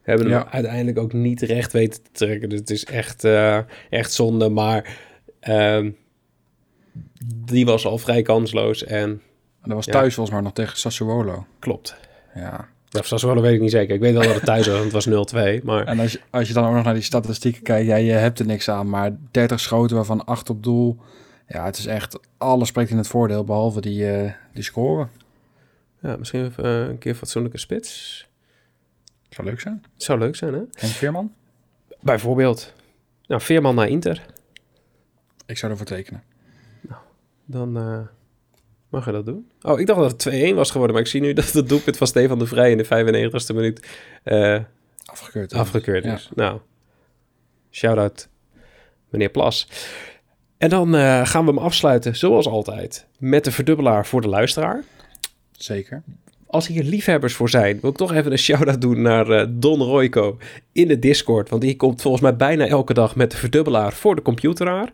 Hebben hem ja. uiteindelijk ook niet recht weten te trekken. Dus het is echt, uh, echt zonde. Maar um, die was al vrij kansloos. En, en dat was thuis ja. volgens mij nog tegen Sassuolo. Klopt. Ja. Ja, Sassuolo weet ik niet zeker. Ik weet wel dat het thuis was, want het was nul twee. Maar... En als je, als je dan ook nog naar die statistieken kijkt... Ja, je hebt er niks aan. Maar dertig schoten waarvan acht op doel... Ja, het is echt... Alles spreekt in het voordeel, behalve die, uh, die scoren. Ja, misschien uh, een keer fatsoenlijke spits. Zou leuk zijn. Zou leuk zijn, hè? En Veerman? Bijvoorbeeld. Nou, Veerman naar Inter. Ik zou ervoor tekenen. Nou, dan uh, mag je dat doen. Oh, ik dacht dat het twee-een was geworden, maar ik zie nu dat het doelpunt van Stefan de Vrij in de vijfennegentigste minuut uh, afgekeurd, afgekeurd is. Ja. Nou, shout-out meneer Plas. En dan uh, gaan we hem afsluiten, zoals altijd, met de verdubbelaar voor de luisteraar. Zeker. Als hier liefhebbers voor zijn, wil ik toch even een shout-out doen naar uh, Don Royco in de Discord. Want die komt volgens mij bijna elke dag met de verdubbelaar voor de computeraar.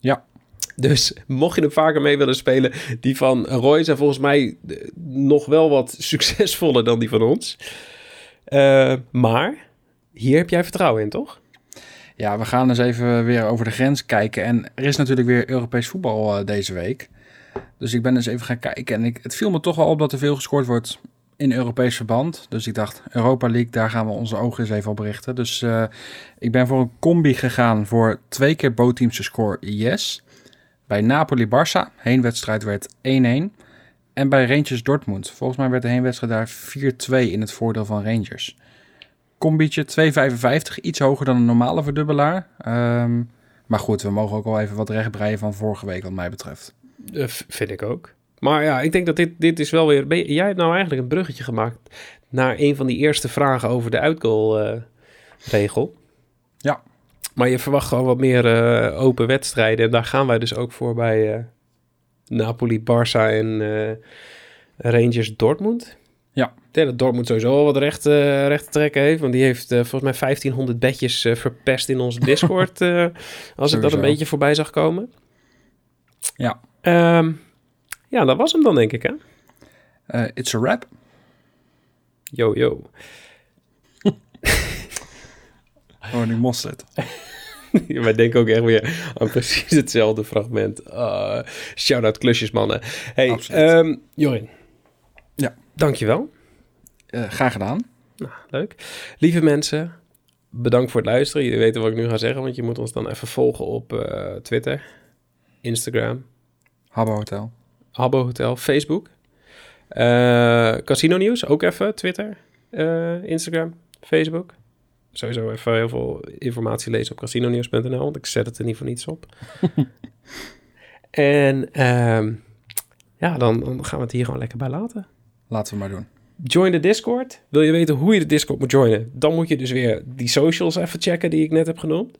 Ja. Dus mocht je hem vaker mee willen spelen, die van Roy zijn volgens mij nog wel wat succesvoller dan die van ons. Uh, maar hier heb jij vertrouwen in, toch? Ja, we gaan eens even weer over de grens kijken. En er is natuurlijk weer Europees voetbal uh, deze week. Dus ik ben eens even gaan kijken. En ik, het viel me toch wel op dat er veel gescoord wordt in Europees verband. Dus ik dacht, Europa League, daar gaan we onze ogen eens even op richten. Dus uh, ik ben voor een combi gegaan voor twee keer bootteams te score yes. Bij Napoli-Barça, heenwedstrijd werd één-één. En bij Rangers-Dortmund, volgens mij werd de heenwedstrijd daar vier-twee in het voordeel van Rangers. Combietje twee vijfenvijftig, iets hoger dan een normale verdubbelaar. Um, maar goed, we mogen ook wel even wat rechtbreien van vorige week wat mij betreft. Uh, vind ik ook. Maar ja, ik denk dat dit, dit is wel weer... Ben, jij hebt nou eigenlijk een bruggetje gemaakt naar een van die eerste vragen over de uitgoalregel. Uh, ja. Maar je verwacht gewoon wat meer uh, open wedstrijden. En daar gaan wij dus ook voor bij uh, Napoli, Barça en uh, Rangers Dortmund. Ja. Ik denk dat Dortmund sowieso al wat recht, uh, recht te trekken heeft. Want die heeft uh, volgens mij vijftienhonderd bedjes uh, verpest in onze Discord. uh, als sowieso. Ik dat een beetje voorbij zag komen. Ja. Um, ja, dat was hem dan, denk ik, hè? Uh, it's a wrap. Yo, yo. Oh, nu most het. Ja, wij denken ook echt weer aan precies hetzelfde fragment. Uh, Shout-out klusjesmannen. Hey, um, Jorin. Ja. Dankjewel. Uh, graag gedaan. Nou, leuk. Lieve mensen, bedankt voor het luisteren. Jullie weten wat ik nu ga zeggen, want je moet ons dan even volgen op uh, Twitter, Instagram, Habbo Hotel, Habbo Hotel, Facebook, uh, Casino Nieuws, ook even Twitter, uh, Instagram, Facebook. Sowieso even heel veel informatie lezen op casino nieuws punt n l, want ik zet het er niet voor niets op. En um, ja, dan, dan gaan we het hier gewoon lekker bij laten. Laten we maar doen. Join de Discord. Wil je weten hoe je de Discord moet joinen? Dan moet je dus weer die socials even checken die ik net heb genoemd.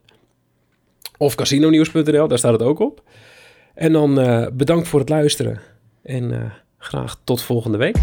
Of casino nieuws punt n l, daar staat het ook op. En dan uh, bedankt voor het luisteren. En uh, graag tot volgende week.